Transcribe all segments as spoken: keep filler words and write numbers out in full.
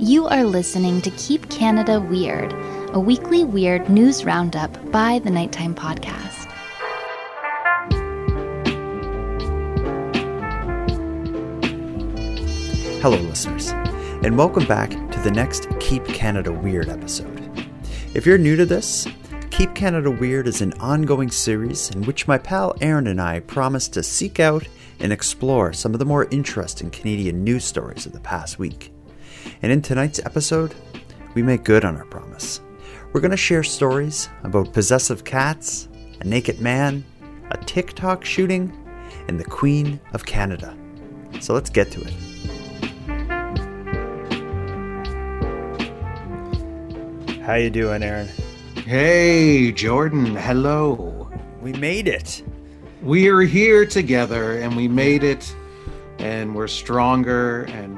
You are listening to Keep Canada Weird, a weekly weird news roundup by the Nighttime Podcast. Hello, listeners, and welcome back to the next Keep Canada Weird episode. If you're new to this, Keep Canada Weird is an ongoing series in which my pal Aaron and I promise to seek out and explore some of the more interesting Canadian news stories of the past week. And in tonight's episode, we make good on our promise. We're going to share stories about possessive cats, a naked man, a TikTok shooting, and the Queen of Canada. So let's get to it. How you doing, Aaron? Hey, Jordan. Hello. We made it. We're here together, and we made it, and we're stronger, and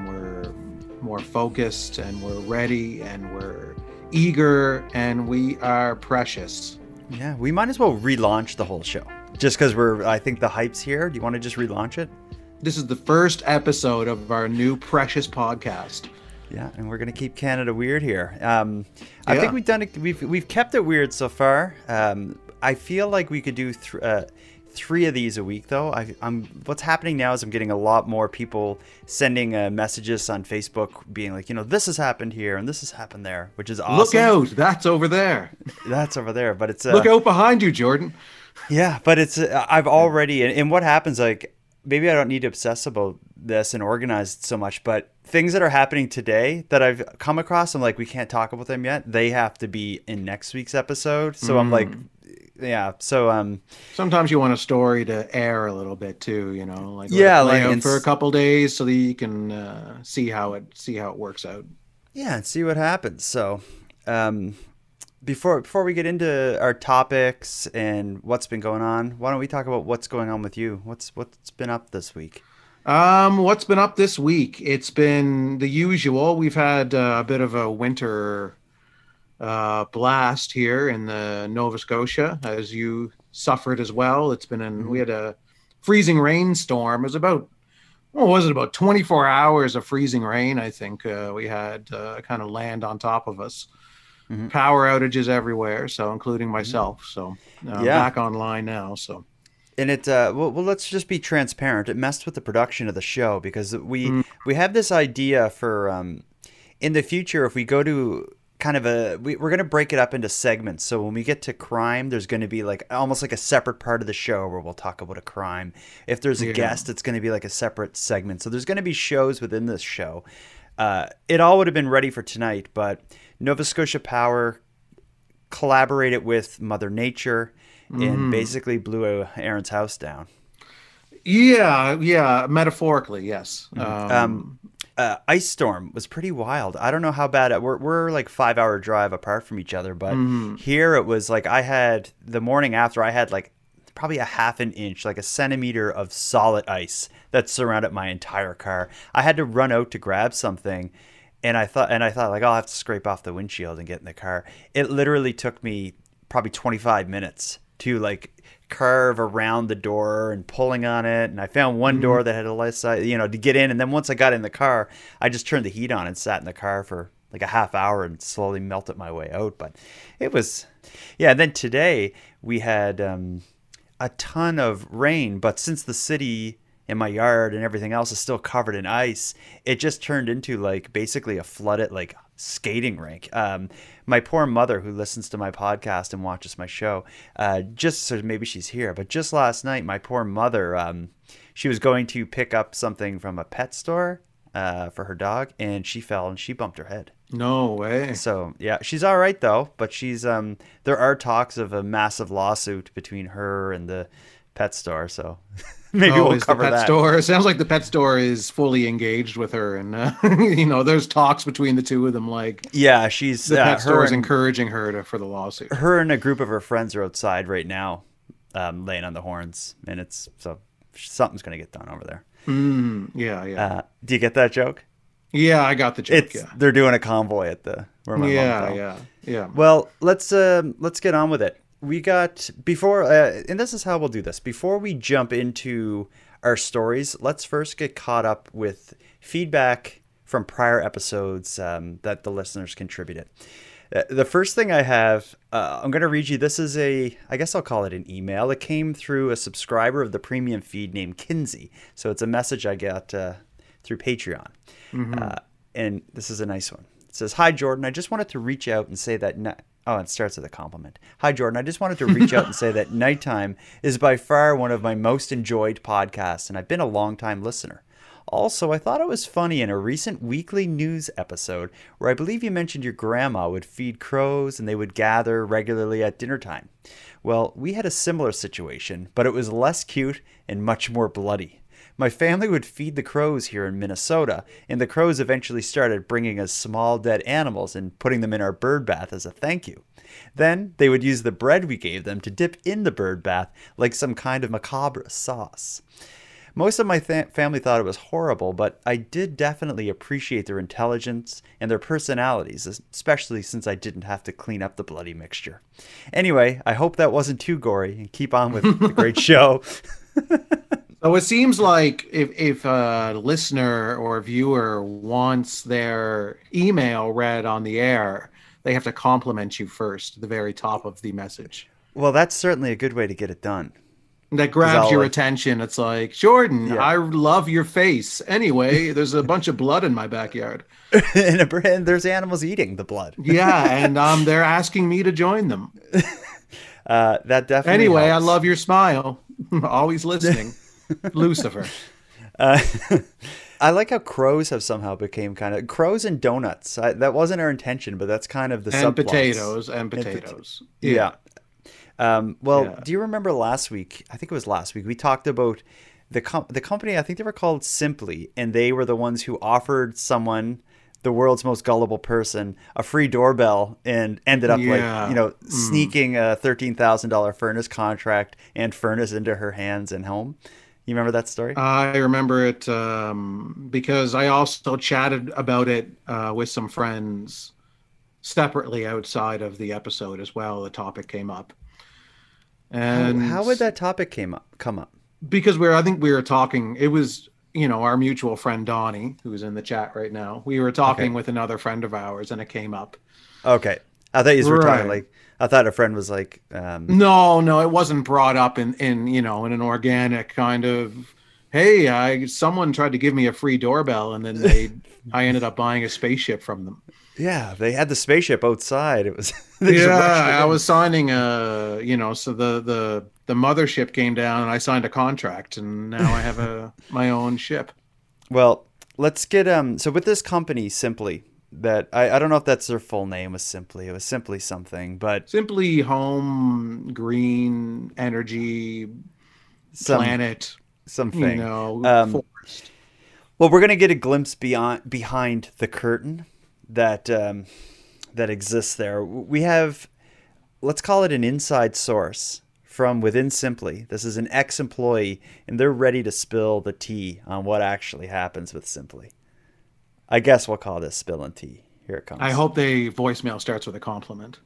more focused, and we're ready, and we're eager, and we are precious. Yeah, we might as well relaunch the whole show just because we're, I think the hype's here. Do you want to just relaunch it? This is the first episode of our new precious podcast. Yeah, and we're going to keep Canada weird here. Um, I yeah. think we've done it. We've, we've kept it weird so far. Um, I feel like we could do th- uh, three of these a week, though. I, I'm what's happening now is I'm getting a lot more people sending uh, messages on Facebook being like, you know, this has happened here and this has happened there, which is awesome. Look out, that's over there. That's over there, but it's uh, look out behind you, Jordan. Yeah, but it's uh, I've already and, and what happens, like, maybe I don't need to obsess about this and organize it so much, but things that are happening today that I've come across, I'm like, we can't talk about them yet. They have to be in next week's episode. So mm. I'm like. Yeah, so um, sometimes you want a story to air a little bit too, you know, like yeah, like out for a couple days so that you can uh, see how it see how it works out. Yeah, and see what happens. So, um, before before we get into our topics and what's been going on, why don't we talk about what's going on with you? What's what's been up this week? Um, what's been up this week? It's been the usual. We've had uh, a bit of a winter uh blast here in the Nova Scotia, as you suffered as well. It's been an we had a freezing rainstorm. It was about what was it about twenty-four hours of freezing rain, I think uh, we had uh, kind of land on top of us. Mm-hmm. Power outages everywhere, so including myself. So uh, yeah. back online now. So and it uh well, well let's just be transparent. It messed with the production of the show because we mm. we have this idea for um in the future, if we go to kind of a we, we're going to break it up into segments. So when we get to crime, there's going to be like almost like a separate part of the show where we'll talk about a crime. If there's a yeah. guest, it's going to be like a separate segment. So there's going to be shows within this show. Uh, it all would have been ready for tonight, but Nova Scotia Power collaborated with Mother Nature and mm. basically blew Aaron's house down. Yeah, yeah, metaphorically, yes. Mm-hmm. Um, um Uh, ice storm was pretty wild. I don't know how bad it we're we're like five hour drive apart from each other, but mm. here it was like I had the morning after I had like probably a half an inch, like a centimeter of solid ice that surrounded my entire car. I had to run out to grab something, and I thought and I thought like I'll have to scrape off the windshield and get in the car. It literally took me probably twenty-five minutes to like curve around the door and pulling on it, and I found one door that had a less side, you know, to get in. And then once I got in the car, I just turned the heat on and sat in the car for like a half hour and slowly melted my way out. But it was yeah then today we had um a ton of rain, but since the city and my yard and everything else is still covered in ice, it just turned into like basically a flooded like skating rink. Um my poor mother, who listens to my podcast and watches my show, uh just so maybe she's here, but just last night my poor mother, um she was going to pick up something from a pet store uh for her dog, and she fell and she bumped her head. No way. So yeah, she's all right though, but she's um there are talks of a massive lawsuit between her and the pet store, so maybe oh, we'll cover the pet that. Store. Sounds like the pet store is fully engaged with her, and uh, you know, there's talks between the two of them. Like, yeah, she's the uh, pet store is encouraging her to, for the lawsuit. Her and a group of her friends are outside right now, um, laying on the horns, and it's so something's gonna get done over there. Mm, yeah, yeah. Uh, do you get that joke? Yeah, I got the joke. It's, yeah. They're doing a convoy at the where my yeah, mom fell. yeah, yeah. Well, let's um, let's get on with it. We got before, uh, and this is how we'll do this. Before we jump into our stories, let's first get caught up with feedback from prior episodes um, that the listeners contributed. Uh, the first thing I have, uh, I'm going to read you, this is a, I guess I'll call it an email. It came through a subscriber of the premium feed named Kinsey. So it's a message I got uh, through Patreon. Mm-hmm. Uh, and this is a nice one. It says, "Hi, Jordan. I just wanted to reach out and say that..." Na- oh, it starts with a compliment. "Hi, Jordan. I just wanted to reach out and say that Nighttime is by far one of my most enjoyed podcasts, and I've been a long-time listener. Also, I thought it was funny in a recent weekly news episode where I believe you mentioned your grandma would feed crows and they would gather regularly at dinner time. Well, we had a similar situation, but it was less cute and much more bloody. My family would feed the crows here in Minnesota, and the crows eventually started bringing us small dead animals and putting them in our bird bath as a thank you. Then they would use the bread we gave them to dip in the bird bath like some kind of macabre sauce. Most of my th- family thought it was horrible, but I did definitely appreciate their intelligence and their personalities, especially since I didn't have to clean up the bloody mixture. Anyway, I hope that wasn't too gory, and keep on with the great show." So it seems like if, if a listener or viewer wants their email read on the air, they have to compliment you first at the very top of the message. Well, that's certainly a good way to get it done. That grabs your like, attention. It's like, "Jordan, yeah. I love your face. Anyway, there's a bunch of blood in my backyard. and, a, and there's animals eating the blood." Yeah, and um, they're asking me to join them. Uh, that definitely Anyway, helps. I love your smile. Always listening. Lucifer. Uh, I like how crows have somehow became kind of... Crows and donuts. I, that wasn't our intention, but that's kind of the and subplots. Potatoes, and potatoes. And pot- yeah. yeah. Um, well, yeah. Do you remember last week? I think it was last week. We talked about the com- the company. I think they were called Simply, and they were the ones who offered someone, the world's most gullible person, a free doorbell, and ended up yeah. like you know mm. sneaking a thirteen thousand dollar furnace contract and furnace into her hands and home. You remember that story? I remember it um, because I also chatted about it uh, with some friends separately outside of the episode as well. The topic came up. And how, how would that topic came up come up? Because we we're I think we were talking, it was, you know, our mutual friend Donnie, who's in the chat right now. We were talking okay. with another friend of ours and it came up. Okay. I thought you were right. talking like I thought a friend was like um No, no, it wasn't brought up in, in you know, in an organic kind of hey, I someone tried to give me a free doorbell and then they I ended up buying a spaceship from them. Yeah, they had the spaceship outside. It was yeah. I was signing a you know, so the, the the mothership came down and I signed a contract and now I have a my own ship. Well, let's get um. So with this company, Simply, that I, I don't know if that's their full name was Simply. It was Simply something, but Simply Home Green Energy some, Planet something. You know, um, forest. Well, we're gonna get a glimpse beyond behind the curtain that um, that exists there. We have, let's call it an inside source from within Simply. This is an ex-employee, and they're ready to spill the tea on what actually happens with Simply. I guess we'll call this spilling tea. Here it comes. I hope the voicemail starts with a compliment.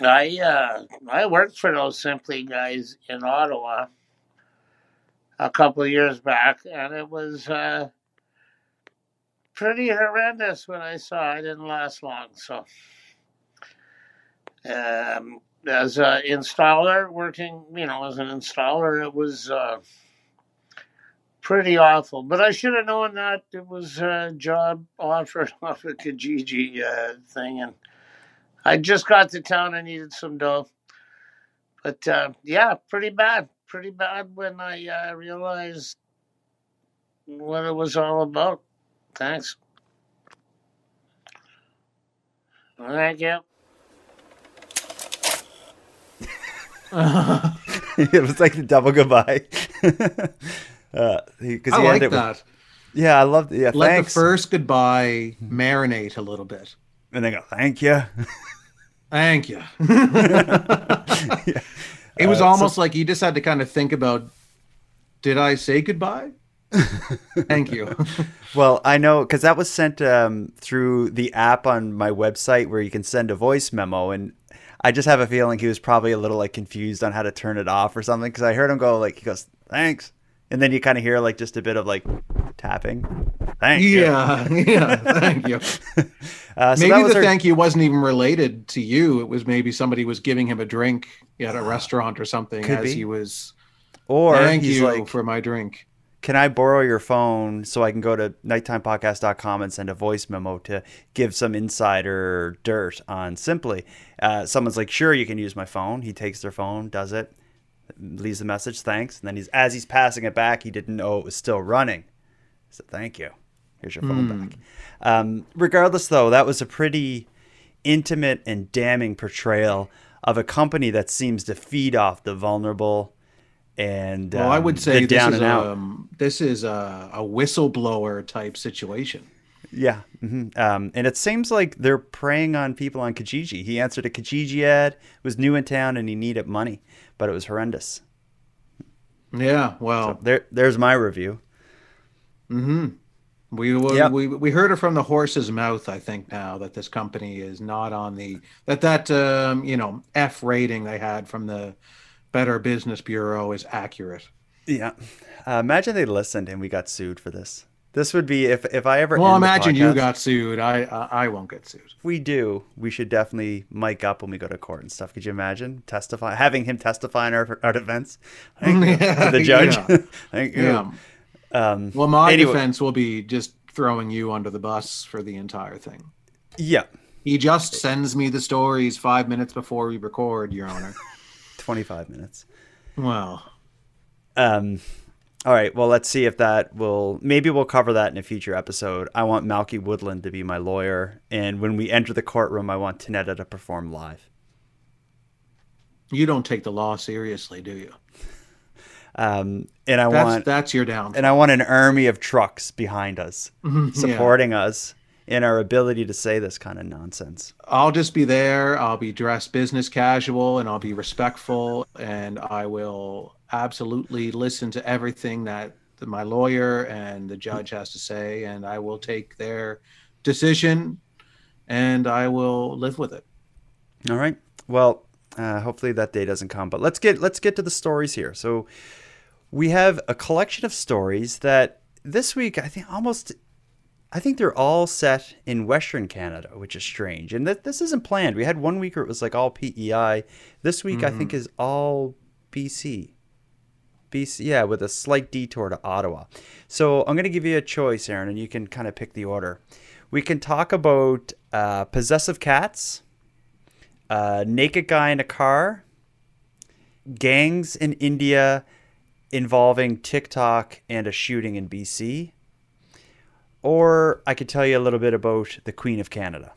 I, uh, I worked for those Simply guys in Ottawa a couple of years back, and it was uh, pretty horrendous when I saw it. It didn't last long. So, um, as an installer, working, you know, as an installer, it was uh, pretty awful. But I should have known that. It was a job offered off a Kijiji uh, thing, and I just got to town. I needed some dough. But, uh, yeah, pretty bad. Pretty bad when I uh, realized what it was all about. Thanks. Well, thank you. Uh, it was like the double goodbye. uh, he, I like that. With, yeah, I love it. Yeah, Let thanks. The first goodbye marinate a little bit. And then go, thank you. Thank you. Yeah. It was uh, almost so, like you just had to kind of think about, did I say goodbye? Thank you. Well, I know because that was sent um, through the app on my website where you can send a voice memo. And I just have a feeling he was probably a little like confused on how to turn it off or something because I heard him go like, he goes, thanks. And then you kind of hear like just a bit of like tapping. Thank yeah, you. Yeah, yeah. Thank you. uh, so maybe the her... thank you wasn't even related to you. It was maybe somebody was giving him a drink at a restaurant or something. Could as be. He was. Or thank he's you like, for my drink. Can I borrow your phone so I can go to nighttime podcast dot com and send a voice memo to give some insider dirt on Simply? Uh, someone's like, sure, you can use my phone. He takes their phone, does it, leaves the message, thanks. And then he's as he's passing it back, he didn't know it was still running. So thank you. Here's your phone mm. back. Um, regardless, though, that was a pretty intimate and damning portrayal of a company that seems to feed off the vulnerable. And well, um, I would say this is, um, this is a, a whistleblower type situation. Yeah. Mm-hmm. Um, and it seems like they're preying on people on Kijiji. He answered a Kijiji ad, was new in town, and he needed money, but it was horrendous. Yeah. Well, so there, there's my review. Mm-hmm. We, we, yep. we, we heard it from the horse's mouth, I think, now that this company is not on the, that, that, um, you know, F rating they had from the Better Business Bureau is accurate. Yeah. Uh, imagine they listened and we got sued for this. This would be if, if I ever. Well, imagine podcast, you got sued. I, I I won't get sued. If we do, we should definitely mic up when we go to court and stuff. Could you imagine testify, having him testify in our, our defense? Thank you. Yeah, to the judge. Yeah. Thank you. Yeah. Um, well, my anyway. defense will be just throwing you under the bus for the entire thing. Yeah. He just sends me the stories five minutes before we record, Your Honor. twenty-five minutes. Wow. Um, all right. Well, let's see if that will, maybe we'll cover that in a future episode. I want Malky Woodland to be my lawyer. And when we enter the courtroom, I want Tanetta to perform live. You don't take the law seriously, do you? Um, and I that's, want, that's your downfall. And I want an army of trucks behind us, mm-hmm, supporting yeah. us. In our ability to say this kind of nonsense. I'll just be there. I'll be dressed business casual and I'll be respectful. And I will absolutely listen to everything that my lawyer and the judge has to say. And I will take their decision and I will live with it. All right. Well, uh, hopefully that day doesn't come, but let's get, let's get to the stories here. So we have a collection of stories that this week, I think almost I think they're all set in Western Canada, which is strange. And that this isn't planned. We had one week where it was like all P E I. This week, mm-hmm. I think, is all B C. B C, yeah, with a slight detour to Ottawa. So I'm going to give you a choice, Aaron, and you can kind of pick the order. We can talk about uh, possessive cats, uh, naked guy in a car, gangs in India involving TikTok, and a shooting in B C, or I could tell you a little bit about the Queen of Canada.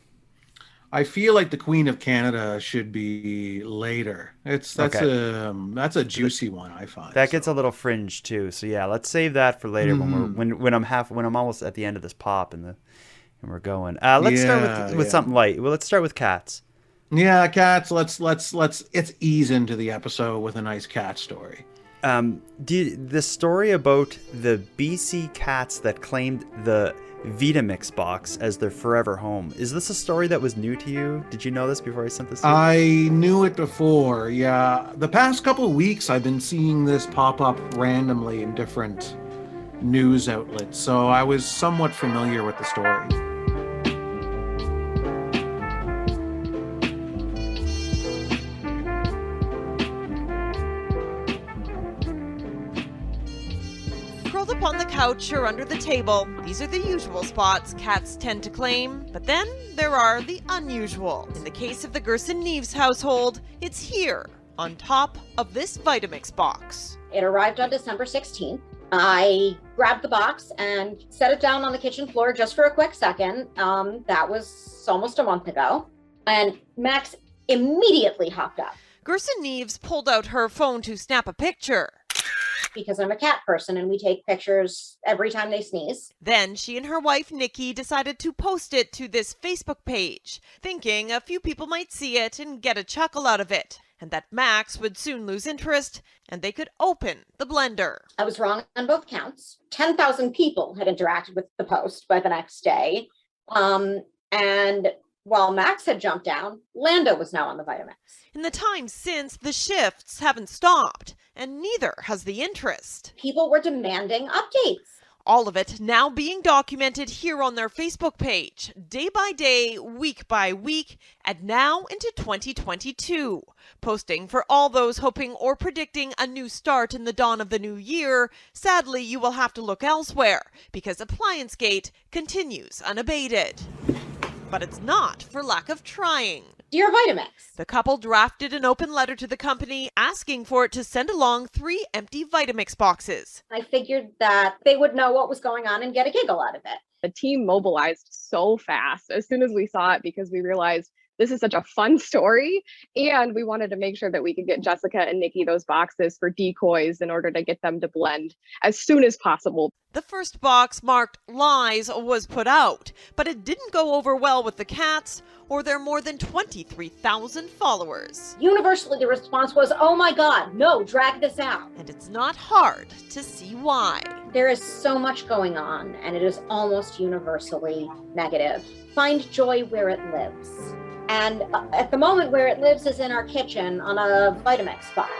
I feel like the Queen of Canada should be later. It's that's okay. a that's a juicy one, I find. That so. gets a little fringe too. So yeah, let's save that for later mm. when we're when when I'm half when I'm almost at the end of this pop and the and we're going. Uh, let's yeah, start with with yeah. something light. Well, let's start with cats. Yeah, cats. Let's let's let's it's ease into the episode with a nice cat story. Um, the story about the B C cats that claimed the Vitamix box as their forever home. Is this a story that was new to you? Did you know this before I sent this to you? I knew it before, yeah. The past couple of weeks, I've been seeing this pop up randomly in different news outlets, so I was somewhat familiar with the story. Couch or under the table. These are the usual spots cats tend to claim, but then there are the unusual. In the case of the Gerson Neves household, it's here on top of this Vitamix box. It arrived on December sixteenth. I grabbed the box and set it down on the kitchen floor just for a quick second. Um, that was almost a month ago. And Max immediately hopped up. Gerson Neves pulled out her phone to snap a picture. Because I'm a cat person and we take pictures every time they sneeze. Then she and her wife, Nikki, decided to post it to this Facebook page, thinking a few people might see it and get a chuckle out of it, and that Max would soon lose interest and they could open the blender. I was wrong on both counts. ten thousand people had interacted with the post by the next day. Um, and While Max had jumped down, Lando was now on the Vitamix. In the time since, the shifts haven't stopped, and neither has the interest. People were demanding updates. All of it now being documented here on their Facebook page, day by day, week by week, and now into twenty twenty-two. Posting for all those hoping or predicting a new start in the dawn of the new year, sadly you will have to look elsewhere, because Appliance Gate continues unabated. But it's not for lack of trying. Dear Vitamix. The couple drafted an open letter to the company asking for it to send along three empty Vitamix boxes. I figured that they would know what was going on and get a giggle out of it. The team mobilized so fast as soon as we saw it because we realized this is such a fun story and we wanted to make sure that we could get Jessica and Nikki those boxes for decoys in order to get them to blend as soon as possible. The first box marked Lies was put out, but it didn't go over well with the cats or their more than twenty-three thousand followers. Universally, the response was, oh my God, no, drag this out. And it's not hard to see why. There is so much going on and it is almost universally negative. Find joy where it lives. And at the moment where it lives is in our kitchen on a Vitamix box.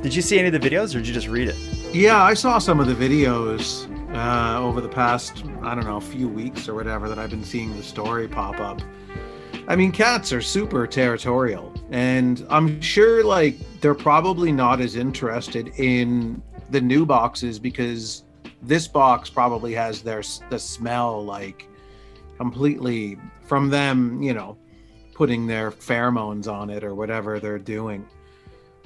Did you see any of the videos or did you just read it? Yeah, I saw some of the videos uh, over the past, I don't know, few weeks or whatever that I've been seeing the story pop up. I mean, cats are super territorial and I'm sure like they're probably not as interested in the new boxes because this box probably has their the smell like completely from them, you know, putting their pheromones on it or whatever they're doing.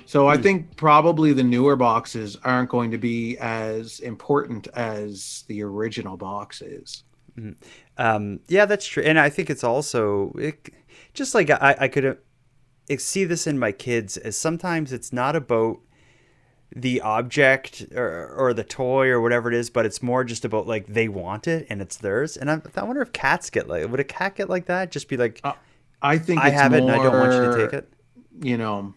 So I think probably the newer boxes aren't going to be as important as the original boxes. Mm-hmm. Um, yeah, that's true. And I think it's also it, just like I, I could I see this in my kids as sometimes it's not about the object or, or the toy or whatever it is, but it's more just about like they want it and it's theirs. And I, I wonder if cats get like, would a cat get like that? Just be like, uh, I think I it's have more, it and I don't want you to take it. You know,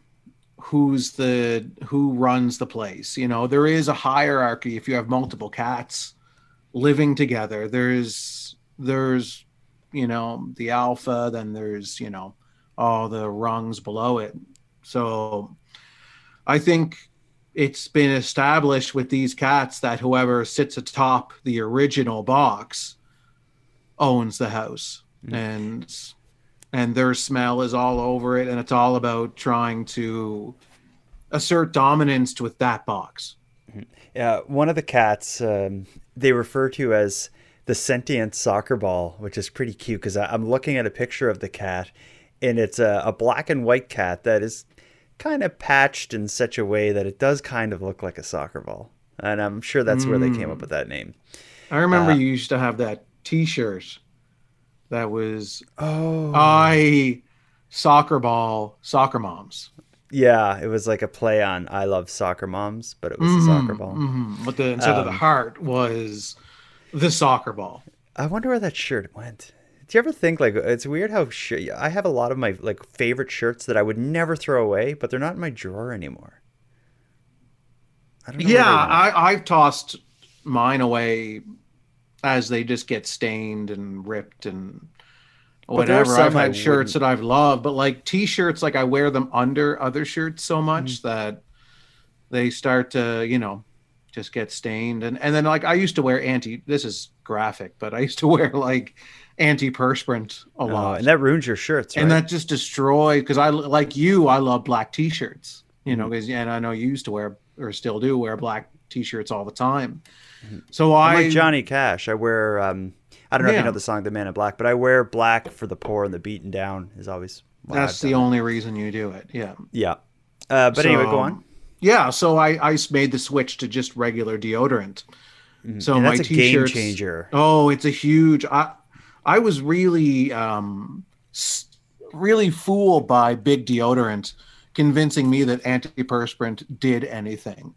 who's the, who runs the place? You know, there is a hierarchy. If you have multiple cats living together, there's, there's, you know, the alpha, then there's, you know, all the rungs below it. So I think it's been established with these cats that whoever sits atop the original box owns the house. Mm-hmm. and and their smell is all over it. And it's all about trying to assert dominance with that box. Mm-hmm. Uh, one of the cats um, they refer to as the sentient soccer ball, which is pretty cute because I'm looking at a picture of the cat and it's a, a black and white cat that is kind of patched in such a way that it does kind of look like a soccer ball. And I'm sure that's mm. where they came up with that name. I remember uh, you used to have that t-shirt that was oh I soccer ball soccer moms. Yeah, it was like a play on I love soccer moms, but it was mm-hmm, a soccer ball. Mm-hmm. But the instead um, of the heart was the soccer ball. I wonder where that shirt went. Do you ever think like it's weird how sh- I have a lot of my like favorite shirts that I would never throw away, but they're not in my drawer anymore. I don't know. Yeah, I, I've tossed mine away as they just get stained and ripped and whatever. I've had shirts that I've loved, but like t-shirts, like I wear them under other shirts so much mm-hmm. that they start to, you know, just get stained. And, and then like I used to wear anti, this is graphic, but I used to wear like antiperspirant a lot. Oh, and that ruins your shirts, right? And that just destroyed, because I like you, I love black t-shirts, you know, because mm-hmm. and I know you used to wear or still do wear black t-shirts all the time. Mm-hmm. So I'm I like Johnny Cash. I wear um I don't know yeah. if you know the song The Man in Black, but I wear black for the poor and the beaten down is always that's I've the done. Only reason you do it. Yeah. Yeah. Uh but so, anyway, go on. Yeah, so I I made the switch to just regular deodorant. Mm-hmm. So and my that's a t-shirts game changer. Oh, it's a huge I I was really, um, really fooled by big deodorant convincing me that antiperspirant did anything.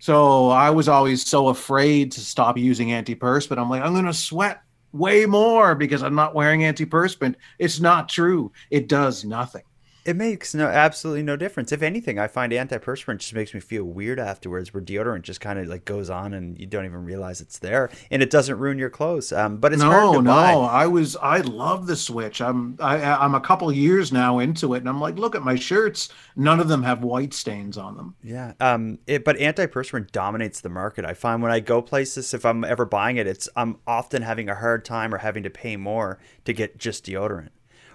So I was always so afraid to stop using antiperspirant. I'm like, I'm going to sweat way more because I'm not wearing antiperspirant. It's not true. It does nothing. It makes no absolutely no difference. If anything, I find antiperspirant just makes me feel weird afterwards, where deodorant just kind of like goes on and you don't even realize it's there, and it doesn't ruin your clothes. Um, but it's no, hard to no. Buy. I was I love the switch. I'm I, I'm a couple years now into it, and I'm like, look at my shirts. None of them have white stains on them. Yeah. Um. It, but antiperspirant dominates the market. I find when I go places, if I'm ever buying it, it's I'm often having a hard time or having to pay more to get just deodorant.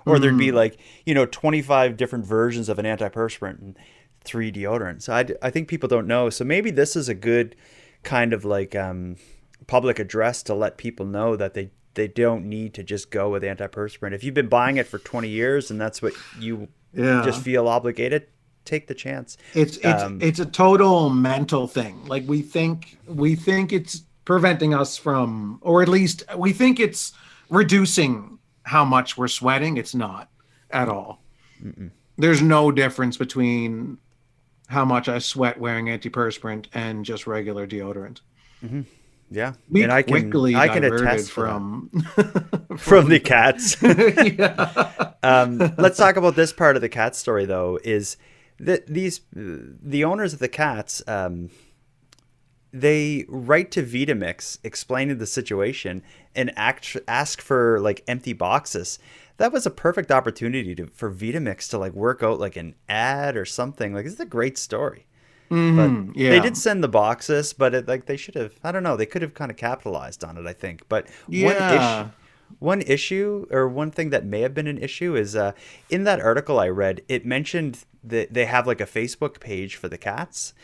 Or there'd be like, you know, twenty-five different versions of an antiperspirant and three deodorants. So I, I think people don't know. So maybe this is a good kind of like um, public address to let people know that they, they don't need to just go with antiperspirant. If you've been buying it for twenty years and that's what you yeah. just feel obligated, take the chance. It's it's um, it's a total mental thing. Like we think we think it's preventing us from, or at least we think it's reducing how much we're sweating. It's not at all. Mm-mm. There's no difference between how much I sweat wearing antiperspirant and just regular deodorant. Mm-hmm. Yeah. We and I can, quickly I can attest from, from, from the cats. um, let's talk about this part of the cat story though, is that these, the owners of the cats, um, they write to Vitamix explaining the situation and act, ask for like empty boxes. That was a perfect opportunity to, for Vitamix to like work out like an ad or something. Like, this is a great story. Mm-hmm. But yeah. They did send the boxes, but it, like they should have, I don't know, they could have kind of capitalized on it, I think. But yeah. one issue, one issue or one thing that may have been an issue is uh, in that article I read, it mentioned that they have like a Facebook page for the cats.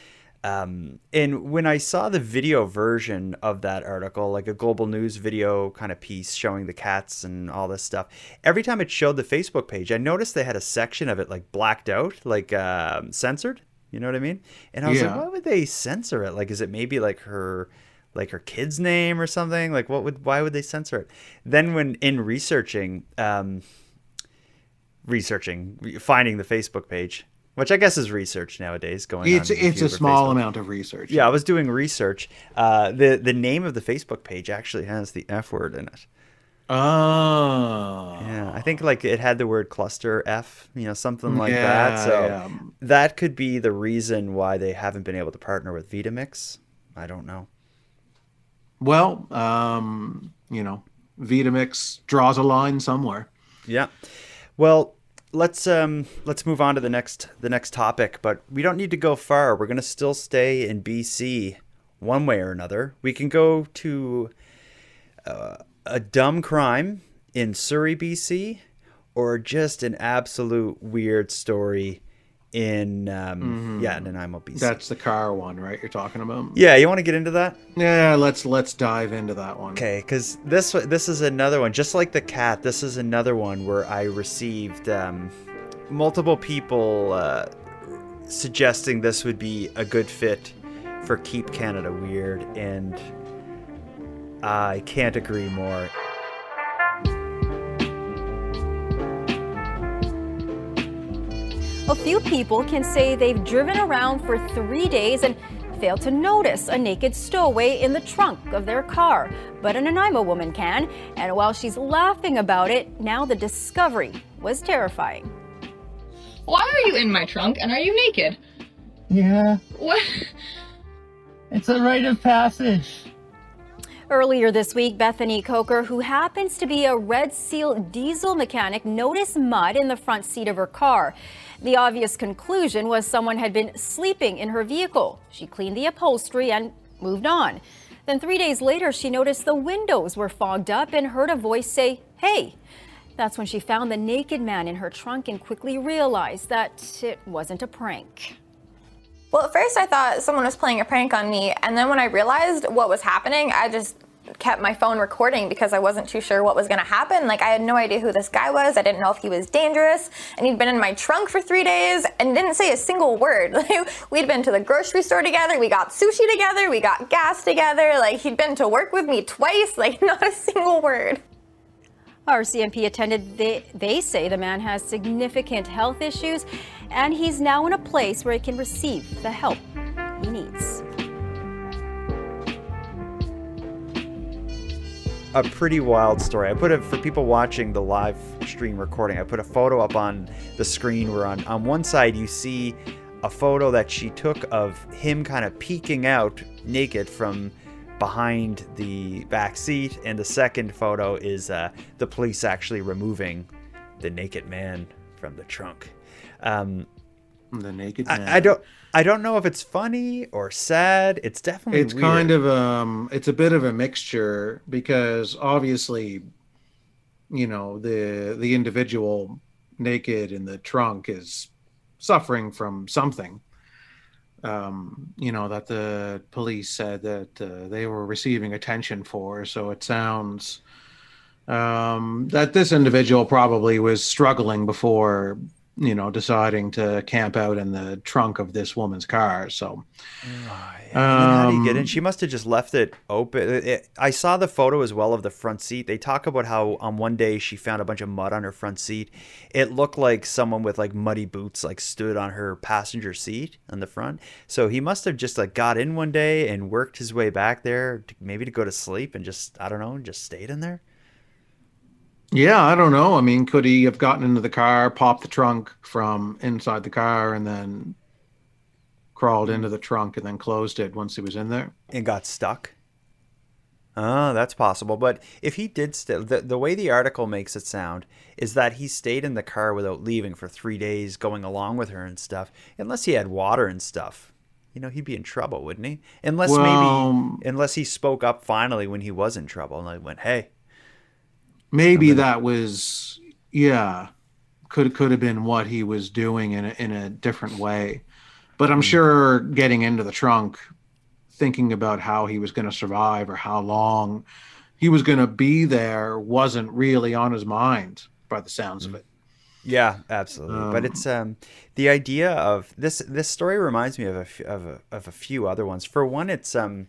Um, and when I saw the video version of that article, like a Global News video kind of piece showing the cats and all this stuff, every time it showed the Facebook page, I noticed they had a section of it like blacked out, like uh, censored, you know what I mean? And I was yeah. like, why would they censor it? Like, is it maybe like her, like her kid's name or something? Like, what would, why would they censor it? Then when in researching, um, researching, finding the Facebook page, which I guess is research nowadays going on. It's it's a small amount of research. Yeah, I was doing research. Uh, the, the name of the Facebook page actually has the F word in it. Oh. Yeah, I think like it had the word cluster F, you know, something like yeah, that. So yeah. that could be the reason why they haven't been able to partner with Vitamix. I don't know. Well, um, you know, Vitamix draws a line somewhere. Yeah. Well, Let's um let's move on to the next the next topic, but we don't need to go far. We're gonna still stay in B C one way or another. We can go to uh, a dumb crime in Surrey, B C, or just an absolute weird story in um mm-hmm. yeah Nanaimo, B C. That's the car one, right? You're talking about. Yeah, you want to get into that? Yeah, let's let's dive into that one. Okay, because this this is another one, just like the cat. This is another one where I received um, multiple people uh, suggesting this would be a good fit for Keep Canada Weird, and I can't agree more. A few people can say they've driven around for three days and failed to notice a naked stowaway in the trunk of their car. But a Nanaimo woman can, and while she's laughing about it, now the discovery was terrifying. Why are you in my trunk, and are you naked? Yeah. What? It's a rite of passage. Earlier this week, Bethany Coker, who happens to be a Red Seal diesel mechanic, noticed mud in the front seat of her car. The obvious conclusion was someone had been sleeping in her vehicle. She cleaned the upholstery and moved on. Then three days later, she noticed the windows were fogged up and heard a voice say, "Hey." That's when she found the naked man in her trunk and quickly realized that it wasn't a prank. Well, at first I thought someone was playing a prank on me, and then when I realized what was happening, I just kept my phone recording because I wasn't too sure what was going to happen. Like, I had no idea who this guy was. I didn't know if he was dangerous, and he'd been in my trunk for three days and didn't say a single word. We'd been to the grocery store together, we got sushi together, we got gas together, like he'd been to work with me twice, like not a single word. R C M P attended, they, they say the man has significant health issues and he's now in a place where he can receive the help he needs. a pretty wild story. I put it for people watching the live stream recording. I put a photo up on the screen where on, on one side you see a photo that she took of him kind of peeking out naked from behind the back seat, and the second photo is uh, the police actually removing the naked man from the trunk. Um, the naked man. I, I don't. I don't know if it's funny or sad. It's definitely. It's weird. kind of um. It's a bit of a mixture because obviously, you know, the the individual naked in the trunk is suffering from something. Um, you know, that the police said that uh, they were receiving attention for. So it sounds um, that this individual probably was struggling before, you know, deciding to camp out in the trunk of this woman's car. So oh, yeah. um, how do you get in? She must have just left it open. It, it, I saw the photo as well of the front seat. They talk about how on um, one day she found a bunch of mud on her front seat. It looked like someone with like muddy boots like stood on her passenger seat on the front. So he must have just like got in one day and worked his way back there, to, maybe to go to sleep and just, I don't know, just stayed in there. Yeah, I don't know. I mean, could he have gotten into the car, popped the trunk from inside the car, and then crawled into the trunk and then closed it once he was in there? And got stuck? Oh, that's possible. But if he did still, the, the way the article makes it sound is that he stayed in the car without leaving for three days, going along with her and stuff, unless he had water and stuff. You know, he'd be in trouble, wouldn't he? Unless well, maybe, unless he spoke up finally when he was in trouble and I went, hey. Maybe that was, yeah, could could have been what he was doing in a, in a different way. But I'm sure getting into the trunk, thinking about how he was going to survive or how long he was going to be there wasn't really on his mind by the sounds of it. Yeah, absolutely. Um, but it's um, the idea of this, this story reminds me of a, of a, of a few other ones. For one, it's, um,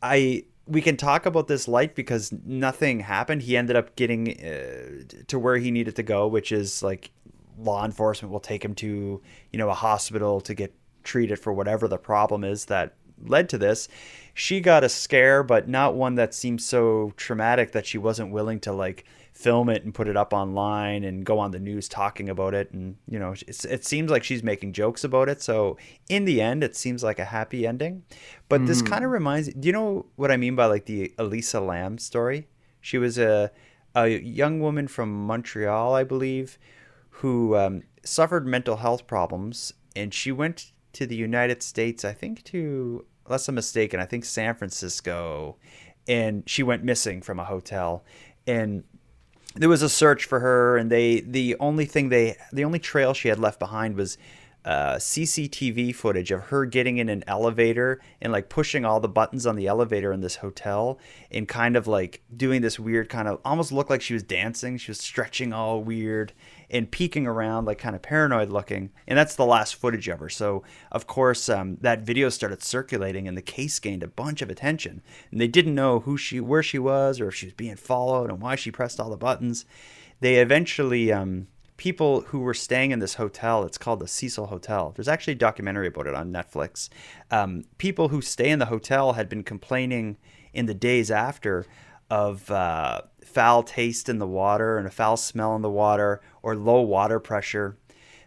I... we can talk about this light because nothing happened. He ended up getting uh, to where he needed to go, which is like law enforcement will take him to, you know, a hospital to get treated for whatever the problem is that led to this. She got a scare, but not one that seemed so traumatic that she wasn't willing to like film it and put it up online and go on the news talking about it. And, you know, it's, it seems like she's making jokes about it. So in the end, it seems like a happy ending. But mm. this kind of reminds, do you know what I mean by like the Elisa Lam story? She was a, a young woman from Montreal, I believe, who um, suffered mental health problems. And she went to the United States, I think to, unless I'm mistaken, I think San Francisco. And she went missing from a hotel. And there was a search for her, and they the only thing they the only trail she had left behind was uh, C C T V footage of her getting in an elevator and like pushing all the buttons on the elevator in this hotel and kind of like doing this weird kind of almost looked like she was dancing. She was stretching all weird and peeking around like kind of paranoid looking. And that's the last footage of her. So, of course, um, that video started circulating and the case gained a bunch of attention. And they didn't know who she, where she was or if she was being followed and why she pressed all the buttons. They eventually... Um, people who were staying in this hotel, it's called the Cecil Hotel. There's actually a documentary about it on Netflix. Um, people who stay in the hotel had been complaining in the days after of uh, foul taste in the water and a foul smell in the water or low water pressure.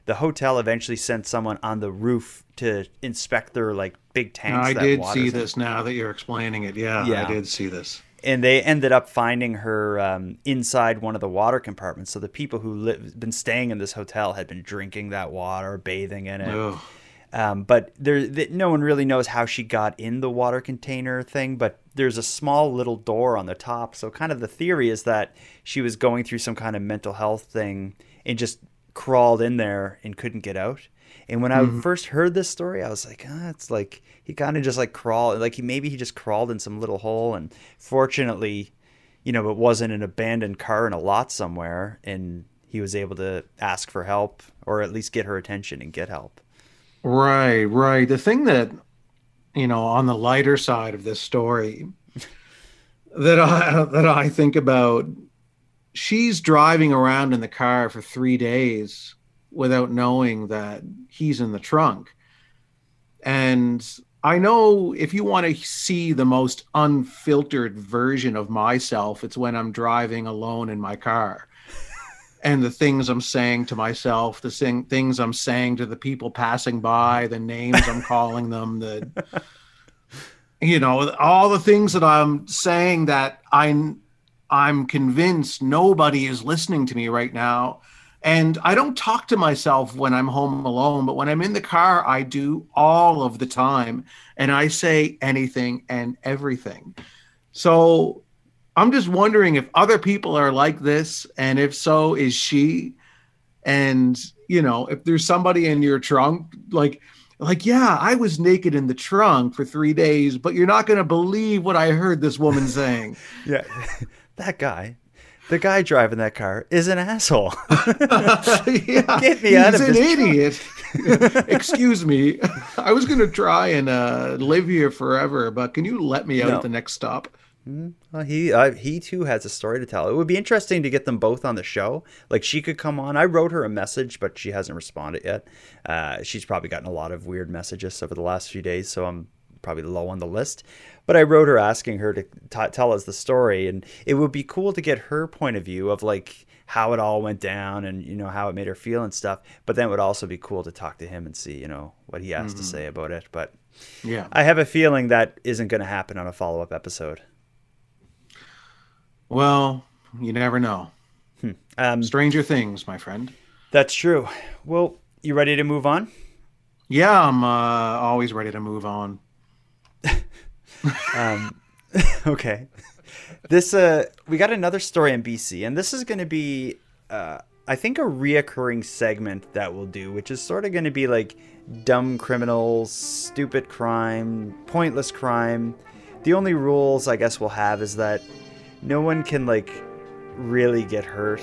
The hotel eventually sent someone on the roof to inspect their like big tanks. I did see this now that you're explaining it. Yeah, yeah. I did see this. And they ended up finding her um, inside one of the water compartments. So the people who live, been staying in this hotel had been drinking that water, bathing in it. Um, but there, the, no one really knows how she got in the water container thing. But there's a small little door on the top. So kind of the theory is that she was going through some kind of mental health thing and just crawled in there and couldn't get out. And when mm-hmm. I first heard this story, I was like, ah, it's like he kind of just like crawled, like he maybe he just crawled in some little hole. And fortunately, you know, it wasn't an abandoned car in a lot somewhere. And he was able to ask for help or at least get her attention and get help. Right, right. The thing that, you know, on the lighter side of this story that I, that I think about, she's driving around in the car for three days without knowing that he's in the trunk. And I know if you want to see the most unfiltered version of myself, it's when I'm driving alone in my car. And the things I'm saying to myself, the sing- things I'm saying to the people passing by, the names I'm calling them, the, you know, all the things that I'm saying that I'm, I'm convinced nobody is listening to me right now. And I don't talk to myself when I'm home alone, but when I'm in the car, I do all of the time. And I say anything and everything. So I'm just wondering if other people are like this, and if so, is she? And, you know, if there's somebody in your trunk, like, like, yeah, I was naked in the trunk for three days, but you're not going to believe what I heard this woman saying. Yeah, that guy, the guy driving that car is an asshole. Yeah, get me out of this. He's an idiot. Excuse me. I was going to try and uh, live here forever, but can you let me out no. at the next stop? Well, he uh, he too has a story to tell. It would be interesting to get them both on the show. Like, she could come on. I wrote her a message, but she hasn't responded yet. Uh, she's probably gotten a lot of weird messages over the last few days, so I'm probably low on the list. But I wrote her asking her to t- tell us the story, and it would be cool to get her point of view of, like, how it all went down and, you know, how it made her feel and stuff. But then it would also be cool to talk to him and see, you know, what he has mm-hmm. to say about it. But yeah, I have a feeling that isn't going to happen on a follow-up episode. Well, you never know. Hmm. Um, Stranger things, my friend. That's true. Well, you ready to move on? Yeah, I'm uh, always ready to move on. um, okay. This uh, we got another story in B C, and this is going to be, uh, I think, a reoccurring segment that we'll do, which is sort of going to be like dumb criminals, stupid crime, pointless crime. The only rules I guess we'll have is that no one can, like, really get hurt.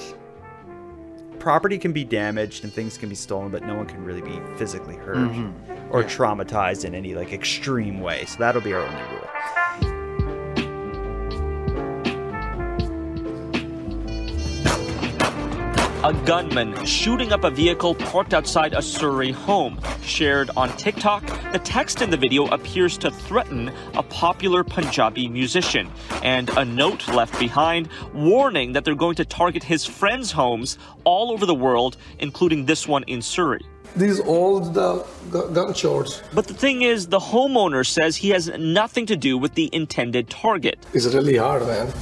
Property can be damaged and things can be stolen, but no one can really be physically hurt mm-hmm. or yeah. traumatized in any, like, extreme way. So that'll be our only rule. A gunman shooting up a vehicle parked outside a Surrey home. Shared on TikTok, the text in the video appears to threaten a popular Punjabi musician, and a note left behind warning that they're going to target his friends' homes all over the world, including this one in Surrey. These old uh, g- gunshots. But the thing is, the homeowner says he has nothing to do with the intended target. It's really hard, man.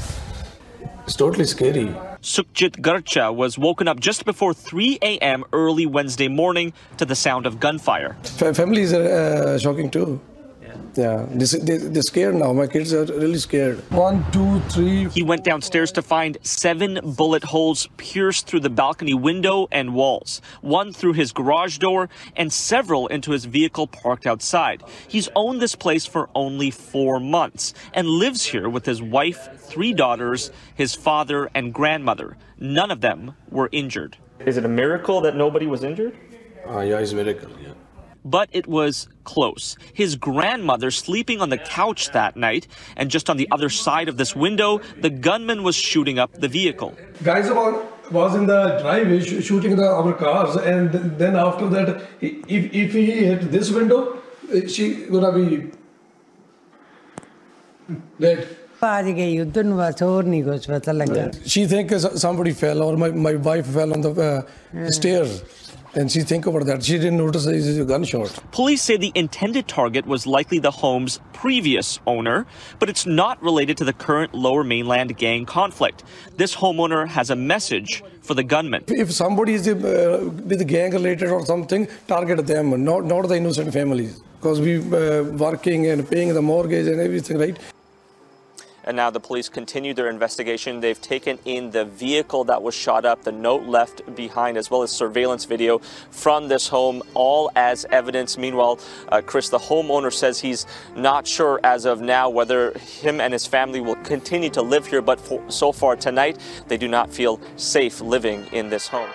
It's totally scary. Sukjit Garcha was woken up just before three a.m. early Wednesday morning to the sound of gunfire. Families are uh, shocking too. Yeah, yeah. They, they're scared now. My kids are really scared. One, two, three. He went downstairs to find seven bullet holes pierced through the balcony window and walls, one through his garage door and several into his vehicle parked outside. He's owned this place for only four months and lives here with his wife, three daughters, his father and grandmother. None of them were injured. Is it a miracle that nobody was injured? Uh, yeah, it's a miracle, yeah. But it was close. His grandmother sleeping on the couch that night, and just on the other side of this window, the gunman was shooting up the vehicle. Guys was in the driveway sh- shooting the, our cars, and then after that, if, if he hit this window, she would have been dead. She thinks somebody fell, or my, my wife fell on the uh, yeah. stairs. And she think over that. She didn't notice it was a gunshot. Police say the intended target was likely the home's previous owner, but it's not related to the current Lower Mainland gang conflict. This homeowner has a message for the gunman. If somebody is uh, with gang related or something, target them, not, not the innocent families. Because we uh, working and paying the mortgage and everything, right? And now the police continue their investigation. They've taken in the vehicle that was shot up, the note left behind, as well as surveillance video from this home, all as evidence. Meanwhile, uh, Chris, the homeowner, says he's not sure as of now whether him and his family will continue to live here. But for, so far tonight, they do not feel safe living in this home.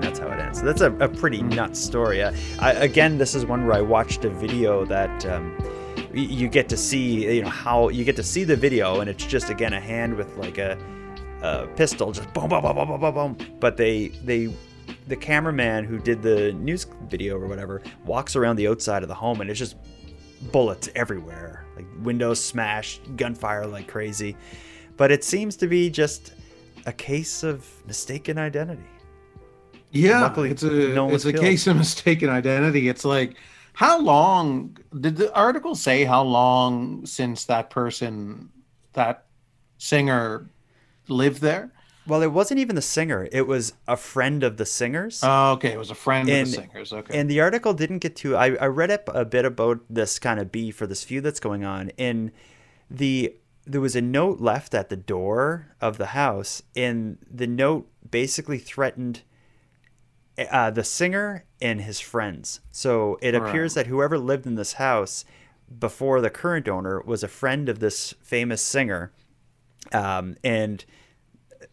That's how it ends. That's a, a pretty nuts story. Uh, I, again, this is one where I watched a video that... Um, you get to see, you know, how you get to see the video, and it's just, again, a hand with like a, a pistol, just boom, boom, boom, boom, boom, boom. But they they the cameraman who did the news video or whatever walks around the outside of the home, and it's just bullets everywhere, like windows smashed, gunfire like crazy. But it seems to be just a case of mistaken identity. Yeah, luckily, it's a, no it's a case of mistaken identity. It's like, how long did the article say how long since that person, that singer, lived there? Well, it wasn't even the singer. It was a friend of the singer's. Oh, okay. It was a friend and, of the singer's. Okay. And the article didn't get to, I, I read up a bit about this kind of beef for this feud that's going on. And the, there was a note left at the door of the house, and the note basically threatened uh, the singer and his friends. So it All appears right. that whoever lived in this house before the current owner was a friend of this famous singer. Um, and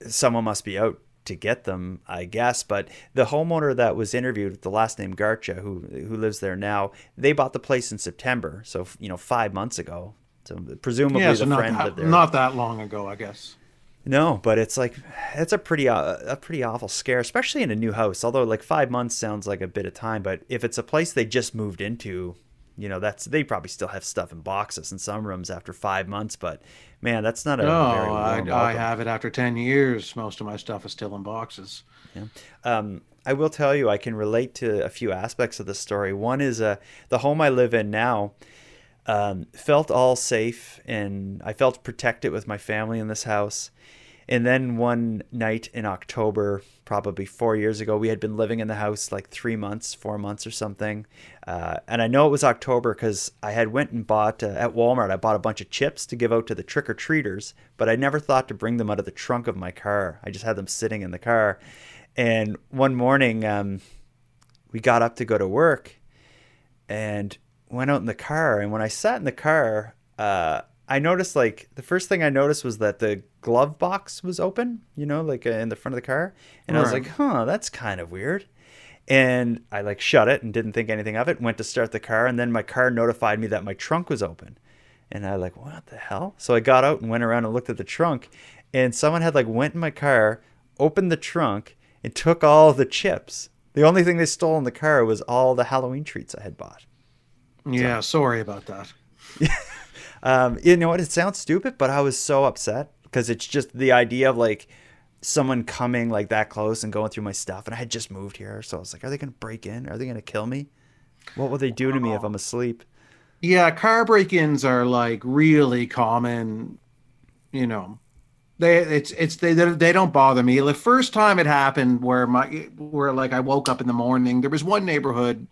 someone must be out to get them, I guess. But the homeowner that was interviewed with the last name Garcha, who who lives there now, they bought the place in September, so you know five months ago. So presumably yeah, so the friend that, lived there. Not that long ago, I guess. No, but it's like it's a pretty uh, a pretty awful scare, especially in a new house. Although like five months sounds like a bit of time, but if it's a place they just moved into, you know, that's they probably still have stuff in boxes in some rooms after five months. But man, that's not a. No, very warm I, I have it after ten years. Most of my stuff is still in boxes. Yeah, um, I will tell you, I can relate to a few aspects of the story. One is uh, the home I live in now um, felt all safe, and I felt protected with my family in this house. And then one night in October, probably four years ago, we had been living in the house like three months, four months or something. Uh, and I know it was October because I had went and bought uh, at Walmart, I bought a bunch of chips to give out to the trick-or-treaters, but I never thought to bring them out of the trunk of my car. I just had them sitting in the car. And one morning um, we got up to go to work and went out in the car. And when I sat in the car, uh, I noticed like the first thing I noticed was that the glove box was open, you know, like uh, in the front of the car. And right. I was like, huh, that's kind of weird. And I like shut it and didn't think anything of it. Went to start the car. And then my car notified me that my trunk was open. And I like, what the hell? So I got out and went around and looked at the trunk, and someone had like went in my car, opened the trunk and took all the chips. The only thing they stole in the car was all the Halloween treats I had bought. Yeah. So, sorry about that. Um, you know what? It sounds stupid, but I was so upset because it's just the idea of like someone coming like that close and going through my stuff. And I had just moved here. So I was like, are they going to break in? Are they going to kill me? What will they do to me if I'm asleep? Yeah. Car break-ins are like really common, you know, they, it's, it's, they, they don't bother me. The first time it happened where my, where like I woke up in the morning, there was one neighborhood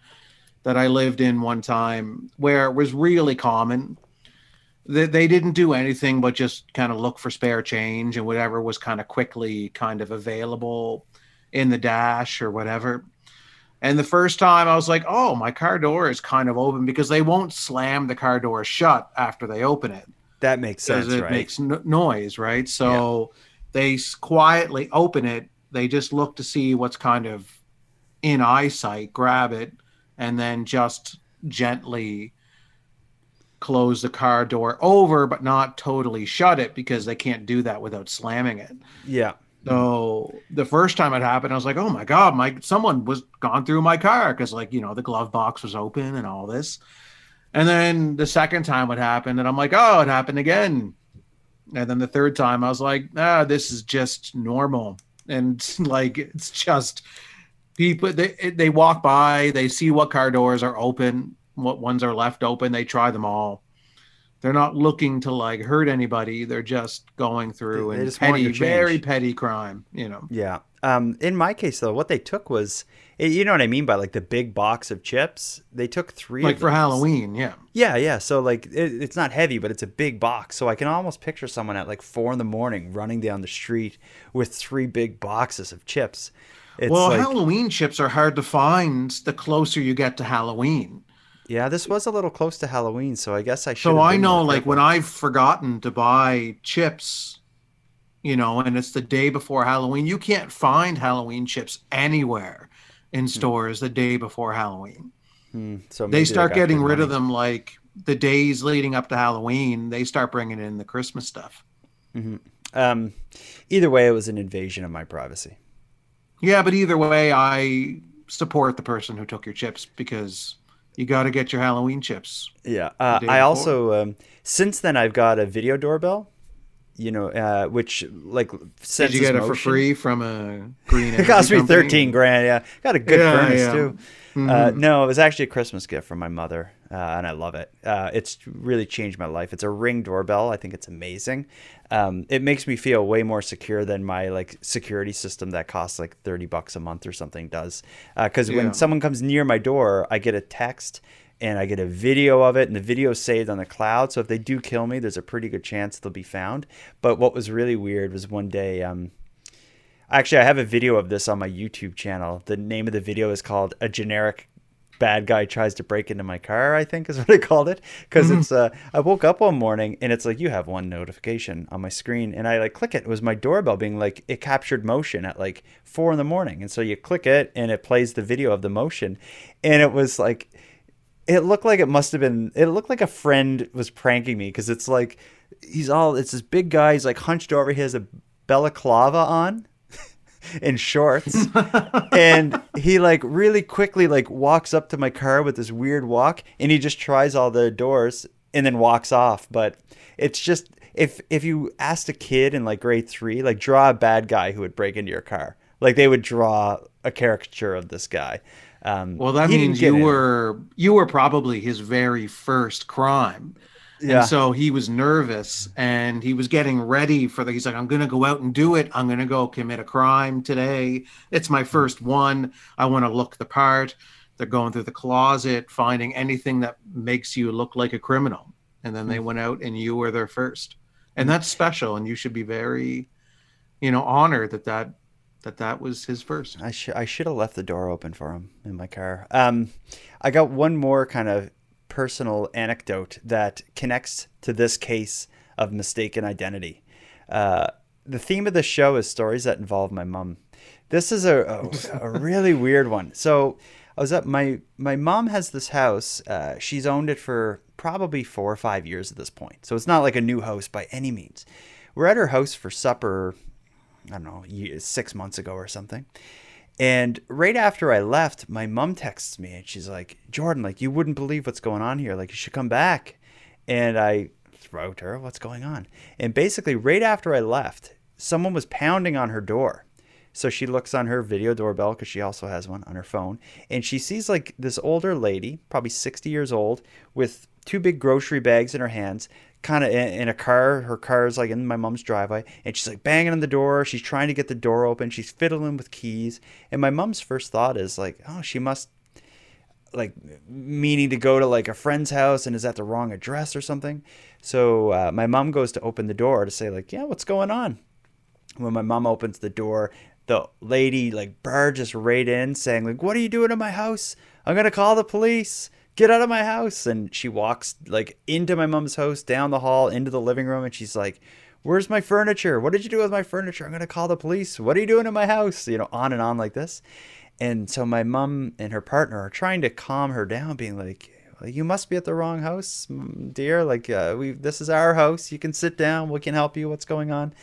that I lived in one time where it was really common. They didn't do anything but just kind of look for spare change and whatever was kind of quickly kind of available in the dash or whatever. And the first time I was like, oh, my car door is kind of open, because they won't slam the car door shut after they open it. That makes sense, right? It makes no- noise, right? So yeah. They quietly open it. They just look to see what's kind of in eyesight, grab it, and then just gently close the car door over, but not totally shut it, because they can't do that without slamming it. Yeah. So the first time it happened, I was like, oh my God, my someone was gone through my car, because like, you know, the glove box was open and all this. And then the second time it happened, and I'm like, oh, it happened again. And then the third time I was like, ah, this is just normal. And like, it's just people, they, they walk by, they see what car doors are open, what ones are left open, they try them all. They're not looking to like hurt anybody. They're just going through they, and they petty, very petty crime, you know? Yeah. Um, in my case though, what they took was, you know what I mean by like the big box of chips, they took three like of for those. Halloween. Yeah. Yeah. Yeah. So like, it, it's not heavy, but it's a big box. So I can almost picture someone at like four in the morning running down the street with three big boxes of chips. It's well, like, Halloween chips are hard to find the closer you get to Halloween. Yeah, this was a little close to Halloween, so I guess I should. So I know, like, when I've forgotten to buy chips, you know, and it's the day before Halloween, you can't find Halloween chips anywhere in stores the day before Halloween. Mm, so they start getting rid of them, like, the days leading up to Halloween, they start bringing in the Christmas stuff. Mm-hmm. Um, either way, it was an invasion of my privacy. Yeah, but either way, I support the person who took your chips because you got to get your Halloween chips. Yeah. Uh, I also, um, since then, I've got a video doorbell, you know, uh, which like sends Did you get motion. It for free from a green It cost me company. thirteen grand. Yeah. Got a good yeah, furnace yeah. too. Mm-hmm. Uh, no, it was actually a Christmas gift from my mother. Uh, and I love it. Uh, it's really changed my life. It's a Ring doorbell. I think it's amazing. Um, it makes me feel way more secure than my like security system that costs like thirty bucks a month or something does. Uh, Cause yeah. when someone comes near my door, I get a text and I get a video of it, and the video is saved on the cloud. So if they do kill me, there's a pretty good chance they'll be found. But what was really weird was one day, um, actually I have a video of this on my YouTube channel. The name of the video is called A Generic Bad Guy Tries to Break Into My Car, I think is what I called it, because mm-hmm. it's uh I woke up one morning and it's like, you have one notification on my screen, and I like click it. It was my doorbell being like, it captured motion at like four in the morning, and so you click it and it plays the video of the motion, and it was like, it looked like it must have been it looked like a friend was pranking me, because it's like, he's all, it's this big guy, he's like hunched over, he has a balaclava on in shorts, and he like really quickly like walks up to my car with this weird walk, and he just tries all the doors and then walks off. But it's just, if if you asked a kid in like grade three, like draw a bad guy who would break into your car, like they would draw a caricature of this guy. Um well, that means you in. were you were probably his very first crime. Yeah. And so he was nervous and he was getting ready for the, he's like, I'm going to go out and do it. I'm going to go commit a crime today. It's my first one. I want to look the part. They're going through the closet, finding anything that makes you look like a criminal. And then they went out and you were their first. And that's special. And you should be very, you know, honored that that, that that was his first. I should, I should have left the door open for him in my car. Um, I got one more kind of personal anecdote that connects to this case of mistaken identity. Uh, the theme of the show is stories that involve my mom. This is a, a, a really weird one. So I was at my, my mom has this house. Uh, she's owned it for probably four or five years at this point. So it's not like a new house by any means. We're at her house for supper, I don't know, six months ago or something. And right after I left, my mom texts me and she's like, Jordan, like, you wouldn't believe what's going on here. Like, you should come back. And I wrote her, what's going on? And basically right after I left, someone was pounding on her door. So she looks on her video doorbell, because she also has one on her phone. And she sees like this older lady, probably sixty years old, with two big grocery bags in her hands, kind of in a car. Her car is like in my mom's driveway, and she's like banging on the door. She's trying to get the door open. She's fiddling with keys. And my mom's first thought is like, oh, she must like meaning to go to like a friend's house and is at the wrong address or something. So uh, my mom goes to open the door to say like, yeah, what's going on? When my mom opens the door, the lady like barges right in saying like, what are you doing in my house? I'm going to call the police. Get out of my house. And she walks like into my mom's house, down the hall, into the living room. And she's like, where's my furniture? What did you do with my furniture? I'm going to call the police. What are you doing in my house? You know, on and on like this. And so my mom and her partner are trying to calm her down, being like, you must be at the wrong house, dear. Like, uh, we, this is our house. You can sit down. We can help you. What's going on?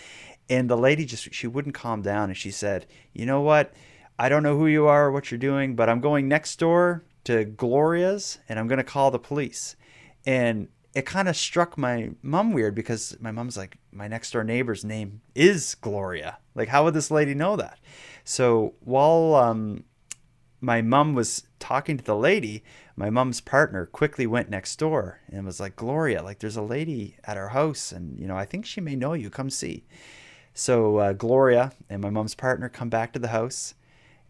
And the lady just, she wouldn't calm down. And she said, you know what? I don't know who you are or what you're doing, but I'm going next door to Gloria's and I'm going to call the police. And it kind of struck my mom weird, because my mom's like, my next door neighbor's name is Gloria. Like, how would this lady know that? So while um, my mom was talking to the lady, my mom's partner quickly went next door and was like, Gloria, like there's a lady at our house, and you know, I think she may know you, come see. So uh, Gloria and my mom's partner come back to the house.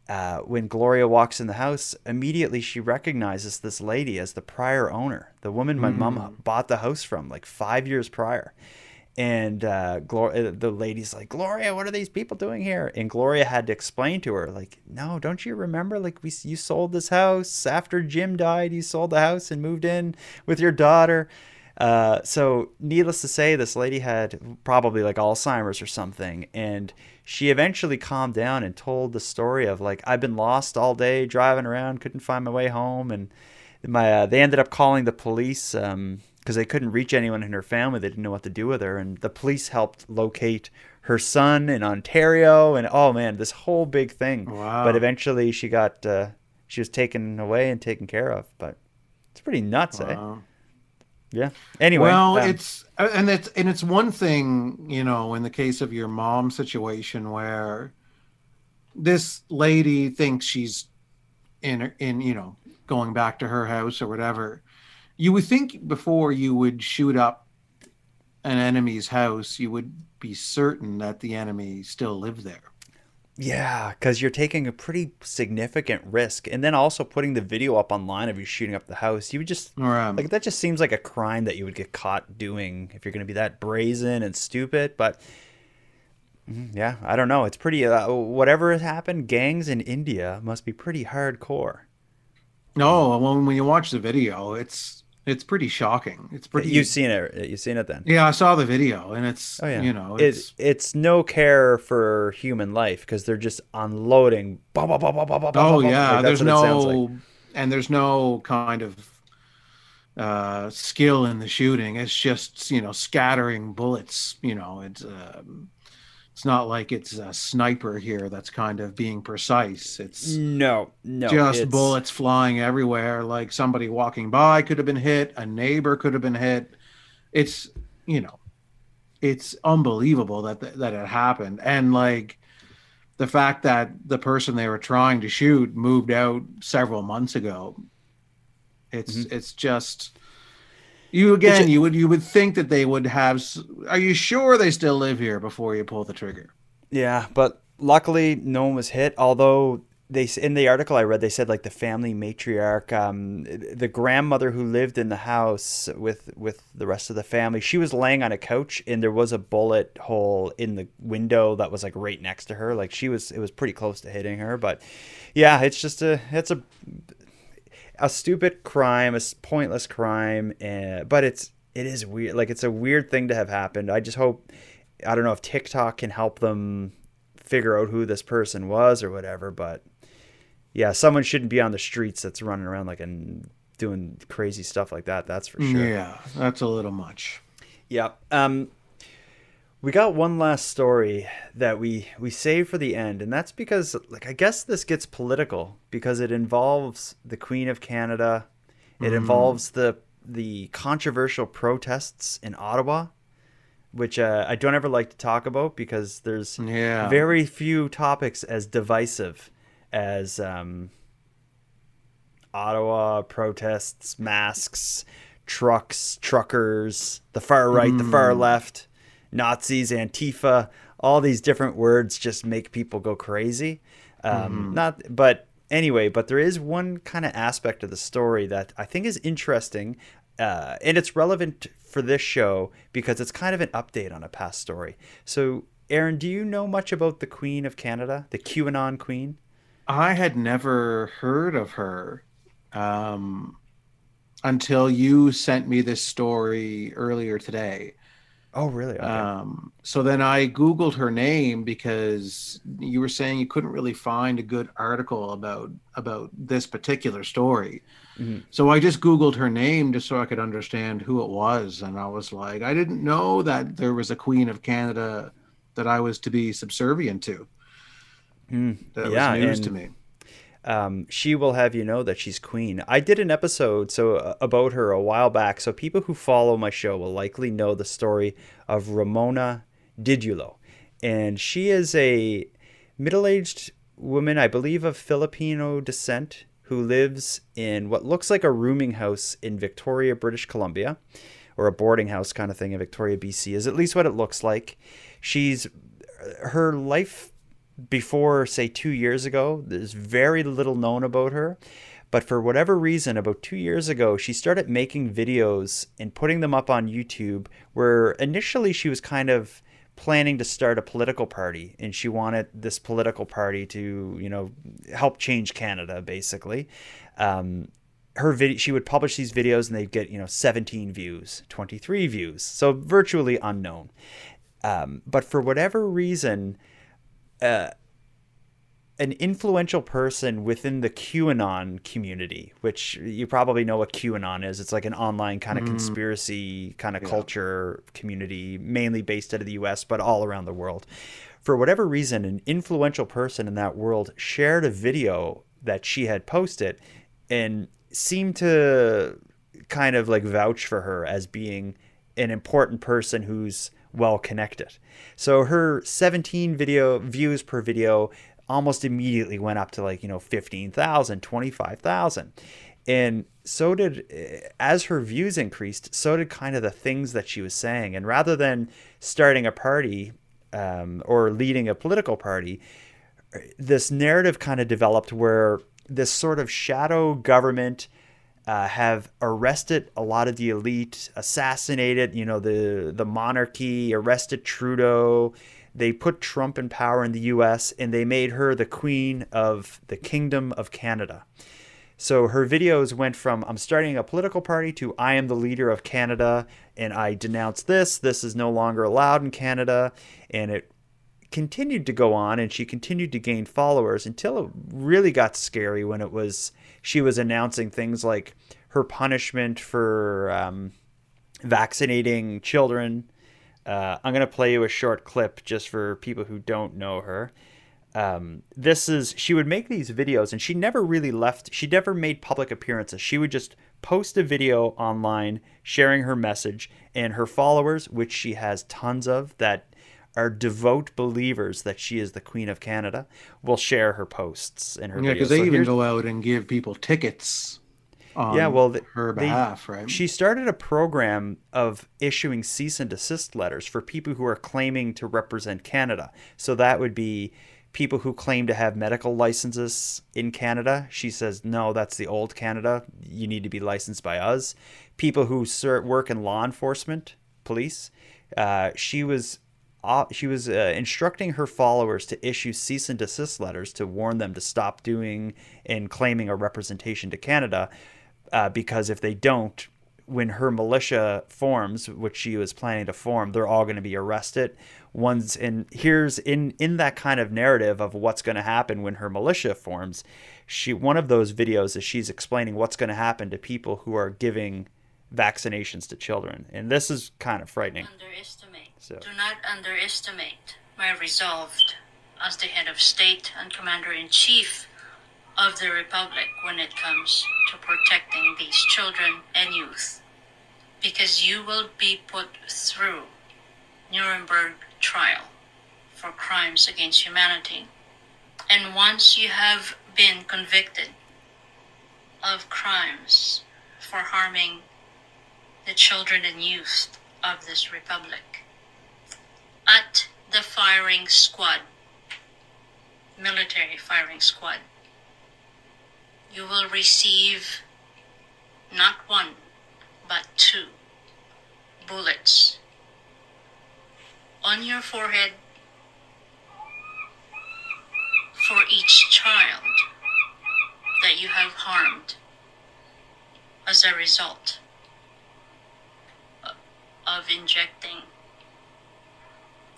Uh, when Gloria walks in the house, immediately she recognizes this lady as the prior owner, the woman my mm. mom bought the house from like five years prior. And uh, Gloria, the lady's like, Gloria, what are these people doing here? And Gloria had to explain to her, like, no, don't you remember? Like, we, you sold this house after Jim died. You sold the house and moved in with your daughter. Uh, so needless to say, this lady had probably like Alzheimer's or something. And she eventually calmed down and told the story of like, I've been lost all day driving around, couldn't find my way home. And my, uh, they ended up calling the police, um, because they couldn't reach anyone in her family. They didn't know what to do with her. And the police helped locate her son in Ontario. And oh man, this whole big thing. Wow. But eventually she got, uh, she was taken away and taken care of. But it's pretty nuts, wow. eh? Yeah. Anyway. Well, um, it's and it's and it's one thing, you know, in the case of your mom situation where this lady thinks she's in in, you know, going back to her house or whatever. You would think before you would shoot up an enemy's house, you would be certain that the enemy still lived there. Yeah, because you're taking a pretty significant risk, and then also putting the video up online of you shooting up the house. You would just right. like that just seems like a crime that you would get caught doing if you're going to be that brazen and stupid. But yeah, I don't know. It's pretty. Uh, whatever has happened, gangs in India must be pretty hardcore. No, well, when you watch the video, it's it's pretty shocking. It's pretty. You've seen it. You've seen it then. Yeah, I saw the video, and it's oh, yeah. you know, it's... It, it's no care for human life because they're just unloading. Bah, bah, bah, bah, bah, bah, oh bah, yeah, bah. Like, there's no like. and there's no kind of uh, skill in the shooting. It's just, you know, scattering bullets. You know, it's um, it's not like it's a sniper here that's kind of being precise. It's no, no, just it's... bullets flying everywhere. Like somebody walking by could have been hit. A neighbor could have been hit. It's, you know, it's unbelievable that th- that it happened. And like the fact that the person they were trying to shoot moved out several months ago. It's, mm-hmm. it's just, You again, just, you would you would think that they would have. Are you sure they still live here before you pull the trigger? Yeah, but luckily no one was hit. Although they in the article I read, they said like the family matriarch, um, the grandmother who lived in the house with with the rest of the family, she was laying on a couch and there was a bullet hole in the window that was like right next to her. Like she was, it was pretty close to hitting her. But yeah, it's just a it's a. a stupid crime, a pointless crime, uh, but it's it is weird. Like it's a weird thing to have happened. I just hope, I don't know if TikTok can help them figure out who this person was or whatever. But yeah, someone shouldn't be on the streets that's running around like and doing crazy stuff like that. That's for sure. Yeah, that's a little much. Yeah. Um, we got one last story that we we saved for the end, and that's because, like, I guess this gets political because it involves the Queen of Canada. It mm-hmm. involves the the controversial protests in Ottawa, which uh, I don't ever like to talk about because there's yeah. very few topics as divisive as um, Ottawa protests, masks, trucks, truckers, the far right, mm. the far left. Nazis, Antifa, all these different words just make people go crazy. Um, mm-hmm. Not, but anyway, but there is one kind of aspect of the story that I think is interesting, uh, and it's relevant for this show because it's kind of an update on a past story. So, Aaron, do you know much about the Queen of Canada, the QAnon Queen? I had never heard of her um, until you sent me this story earlier today. Oh, really? Okay. Um, so then I Googled her name because you were saying you couldn't really find a good article about about this particular story. Mm-hmm. So I just Googled her name just so I could understand who it was. And I was like, I didn't know that there was a Queen of Canada that I was to be subservient to. Mm, that yeah, was news and, to me. Um, she will have you know that she's queen. I did an episode so uh, about her a while back, so people who follow my show will likely know the story of Romana Didulo. And she is a middle-aged woman, I believe, of Filipino descent, who lives in what looks like a rooming house in Victoria, British Columbia, or a boarding house kind of thing in Victoria, B C, is at least what it looks like. She's her life... Before, say, two years ago, there's very little known about her. But for whatever reason, about two years ago, she started making videos and putting them up on YouTube where initially she was kind of planning to start a political party, and she wanted this political party to, you know, help change Canada, basically. Um, her video, she would publish these videos and they'd get, you know, seventeen views, twenty-three views. So virtually unknown. Um, but for whatever reason... Uh, an influential person within the QAnon community, which you probably know what QAnon is. It's like an online kind of mm. conspiracy kind of yeah. culture community, mainly based out of the U S, but all around the world. For whatever reason, an influential person in that world shared a video that she had posted and seemed to kind of like vouch for her as being an important person who's well connected. So her seventeen video views per video almost immediately went up to like, you know, fifteen thousand, twenty-five thousand. And so did, as her views increased, so did kind of the things that she was saying. And rather than starting a party um, or leading a political party, this narrative kind of developed where this sort of shadow government Uh, have arrested a lot of the elite, assassinated, you know, the, the monarchy, arrested Trudeau. They put Trump in power in the U S, and they made her the queen of the Kingdom of Canada. So her videos went from I'm starting a political party to I am the leader of Canada, and I denounce this. This is no longer allowed in Canada. And it continued to go on, and she continued to gain followers until it really got scary when it was she was announcing things like her punishment for um, vaccinating children. Uh, I'm going to play you a short clip just for people who don't know her. Um, this is she would make these videos, and she never really left. She never made public appearances. She would just post a video online sharing her message, and her followers, which she has tons of, that are devout believers that she is the Queen of Canada, will share her posts and her yeah, videos. Yeah, because they so even go out and give people tickets on yeah, well, the, her behalf, they, right? She started a program of issuing cease and desist letters for people who are claiming to represent Canada. So that would be people who claim to have medical licenses in Canada. She says, no, that's the old Canada. You need to be licensed by us. People who work in law enforcement, police. Uh, she was... She was uh, instructing her followers to issue cease and desist letters to warn them to stop doing and claiming a representation to Canada, uh, because if they don't, when her militia forms, which she was planning to form, they're all going to be arrested. One's and here's in in that kind of narrative of what's going to happen when her militia forms. She one of those videos is she's explaining what's going to happen to people who are giving vaccinations to children, and this is kind of frightening. Underestimate. So. Do not underestimate my resolve as the head of state and commander-in-chief of the Republic when it comes to protecting these children and youth, because you will be put through Nuremberg trial for crimes against humanity. And once you have been convicted of crimes for harming the children and youth of this republic, at the firing squad, military firing squad, you will receive not one, but two bullets on your forehead for each child that you have harmed as a result of injecting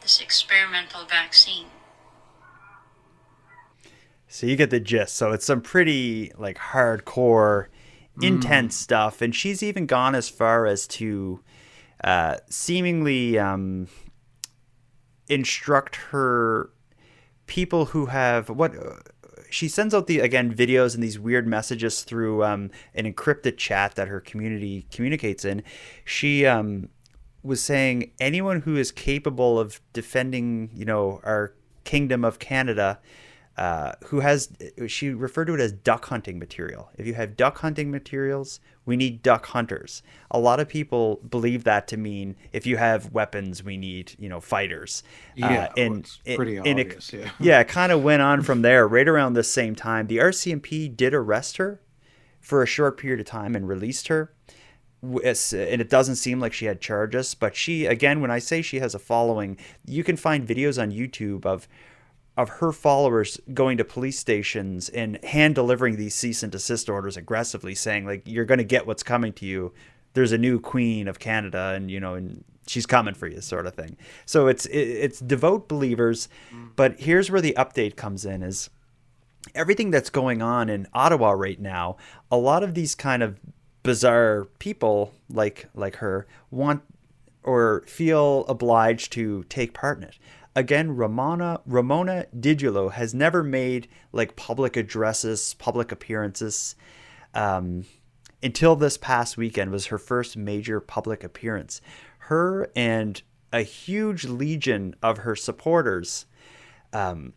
this experimental vaccine. So you get the gist. So it's some pretty like hardcore, mm. intense stuff. And she's even gone as far as to uh, seemingly um, instruct her people who have what uh, she sends out the again videos and these weird messages through um, an encrypted chat that her community communicates in. She, um, was saying anyone who is capable of defending, you know, our Kingdom of Canada, uh, who has, she referred to it as duck hunting material. If you have duck hunting materials, we need duck hunters. A lot of people believe that to mean if you have weapons, we need, you know, fighters. Yeah, uh, and well, it's pretty it, obvious, and it, yeah. yeah, it kind of went on from there. Right around this same time, the R C M P did arrest her for a short period of time and released her. And it doesn't seem like she had charges, but she, again, when I say she has a following, you can find videos on YouTube of of her followers going to police stations and hand delivering these cease and desist orders aggressively, saying like, you're going to get what's coming to you. There's a new Queen of Canada, and you know, and she's coming for you, sort of thing. So it's it, it's devout believers. But here's where the update comes in: is everything that's going on in Ottawa right now, a lot of these kind of bizarre people like like her want or feel obliged to take part in it. Again, Romana Romana Didulo has never made like public addresses, public appearances. Um, until this past weekend was her first major public appearance. Her and a huge legion of her supporters um,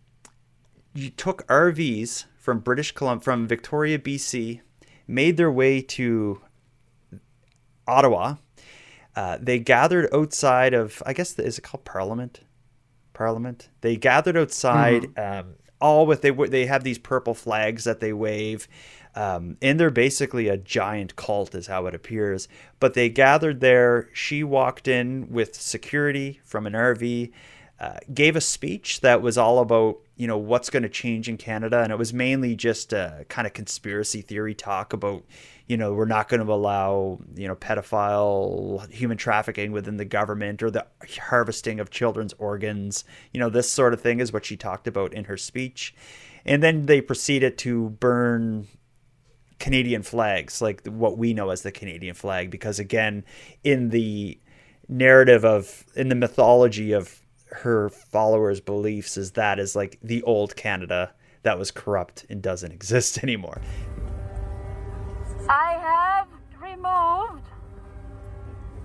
took R Vs from British Columbia, from Victoria, B C, made their way to Ottawa. Uh, they gathered outside of, I guess, the, is it called Parliament? Parliament. They gathered outside. Mm-hmm. um, all with they they have these purple flags that they wave. Um, and they're basically a giant cult is how it appears. But they gathered there. She walked in with security from an R V, uh, gave a speech that was all about, you know, what's going to change in Canada. And it was mainly just a kind of conspiracy theory talk about, you know, we're not going to allow, you know, pedophile human trafficking within the government or the harvesting of children's organs. You know, this sort of thing is what she talked about in her speech. And then they proceeded to burn Canadian flags, like what we know as the Canadian flag, because again, in the narrative of, in the mythology of her followers' beliefs, is that is like the old Canada that was corrupt and doesn't exist anymore. I have removed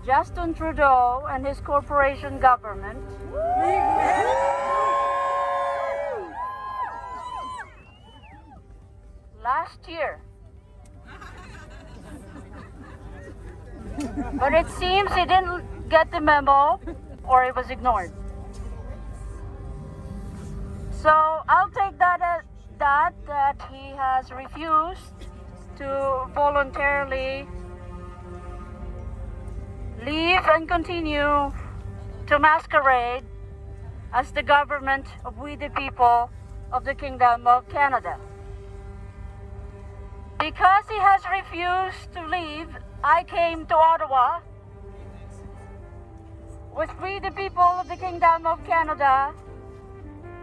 Justin Trudeau and his corporation government. Last year. But it seems he didn't get the memo, or it was ignored. So I'll take that as that, that he has refused to voluntarily leave and continue to masquerade as the government of we the people of the Kingdom of Canada. Because he has refused to leave, I came to Ottawa with we the people of the Kingdom of Canada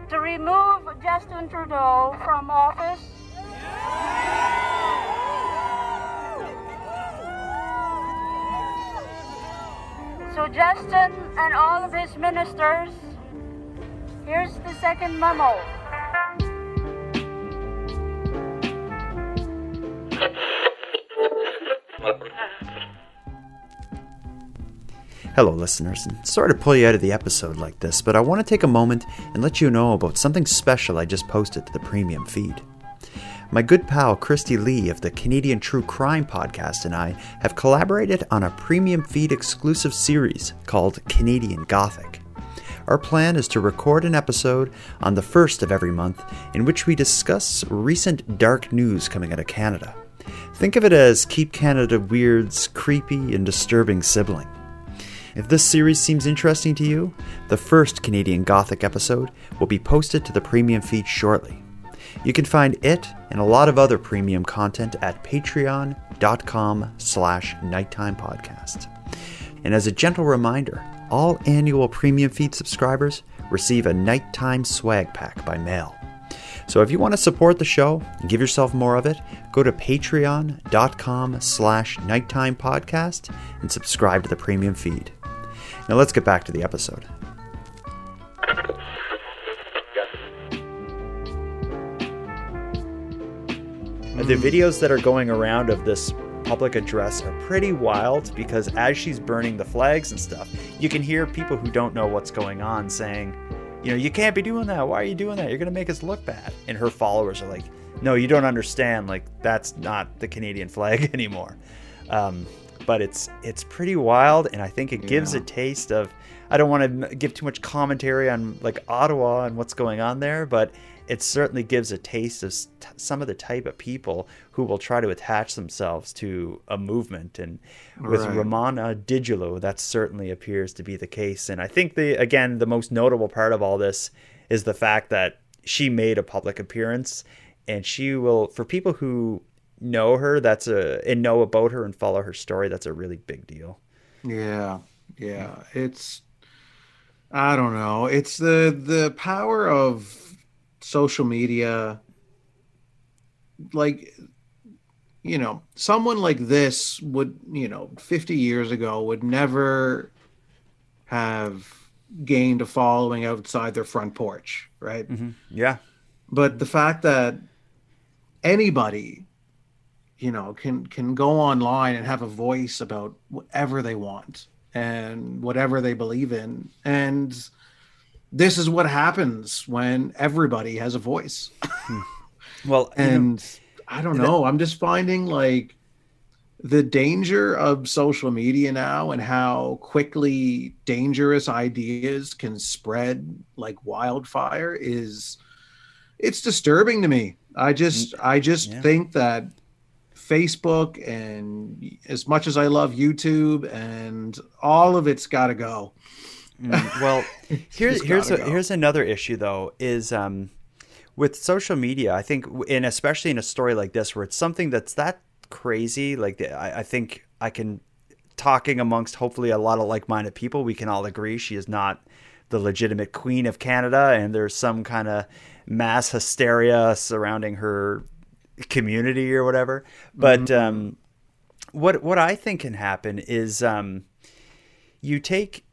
to remove Justin Trudeau from office. So Justin and all of his ministers, here's the second memo. Hello listeners, and sorry to pull you out of the episode like this, but I want to take a moment and let you know about something special I just posted to the premium feed. My good pal Christy Lee of the Canadian True Crime Podcast and I have collaborated on a premium feed exclusive series called Canadian Gothic. Our plan is to record an episode on the first of every month in which we discuss recent dark news coming out of Canada. Think of it as Keep Canada Weird's creepy and disturbing sibling. If this series seems interesting to you, the first Canadian Gothic episode will be posted to the premium feed shortly. You can find it and a lot of other premium content at patreon.com slash nighttime podcast. And as a gentle reminder, all annual premium feed subscribers receive a nighttime swag pack by mail. So if you want to support the show and give yourself more of it, go to patreon.com slash nighttime podcast and subscribe to the premium feed. Now let's get back to the episode. The videos that are going around of this public address are pretty wild because as she's burning the flags and stuff, you can hear people who don't know what's going on saying, you know, you can't be doing that. Why are you doing that? You're going to make us look bad. And her followers are like, no, you don't understand. Like, that's not the Canadian flag anymore. Um, but it's it's pretty wild. And I think it gives yeah. a taste of, I don't want to give too much commentary on like Ottawa and what's going on there, but it certainly gives a taste of t- some of the type of people who will try to attach themselves to a movement. And with right. Romana Didulo, that certainly appears to be the case. And I think, the again, the most notable part of all this is the fact that she made a public appearance. And she will, for people who know her, that's a and know about her and follow her story, that's a really big deal. Yeah, yeah. It's, I don't know. It's the the power of social media like, you know, someone like this would, you know, fifty years ago would never have gained a following outside their front porch, right? Mm-hmm. Yeah. But the fact that anybody, you know, can can go online and have a voice about whatever they want and whatever they believe in. And this is what happens when everybody has a voice. Well, and you know, I don't know. That... I'm just finding like the danger of social media now and how quickly dangerous ideas can spread like wildfire is, it's disturbing to me. I just, I just yeah. think that Facebook, and as much as I love YouTube, and all of it's got to go. Mm, well, here's here's a, go. here's another issue though, is um, with social media. I think, and especially in a story like this, where it's something that's that crazy. Like the, I, I think I can talking amongst hopefully a lot of like-minded people. We can all agree she is not the legitimate Queen of Canada, and there's some kind of mass hysteria surrounding her community or whatever. But mm-hmm. um, what what I think can happen is um, you take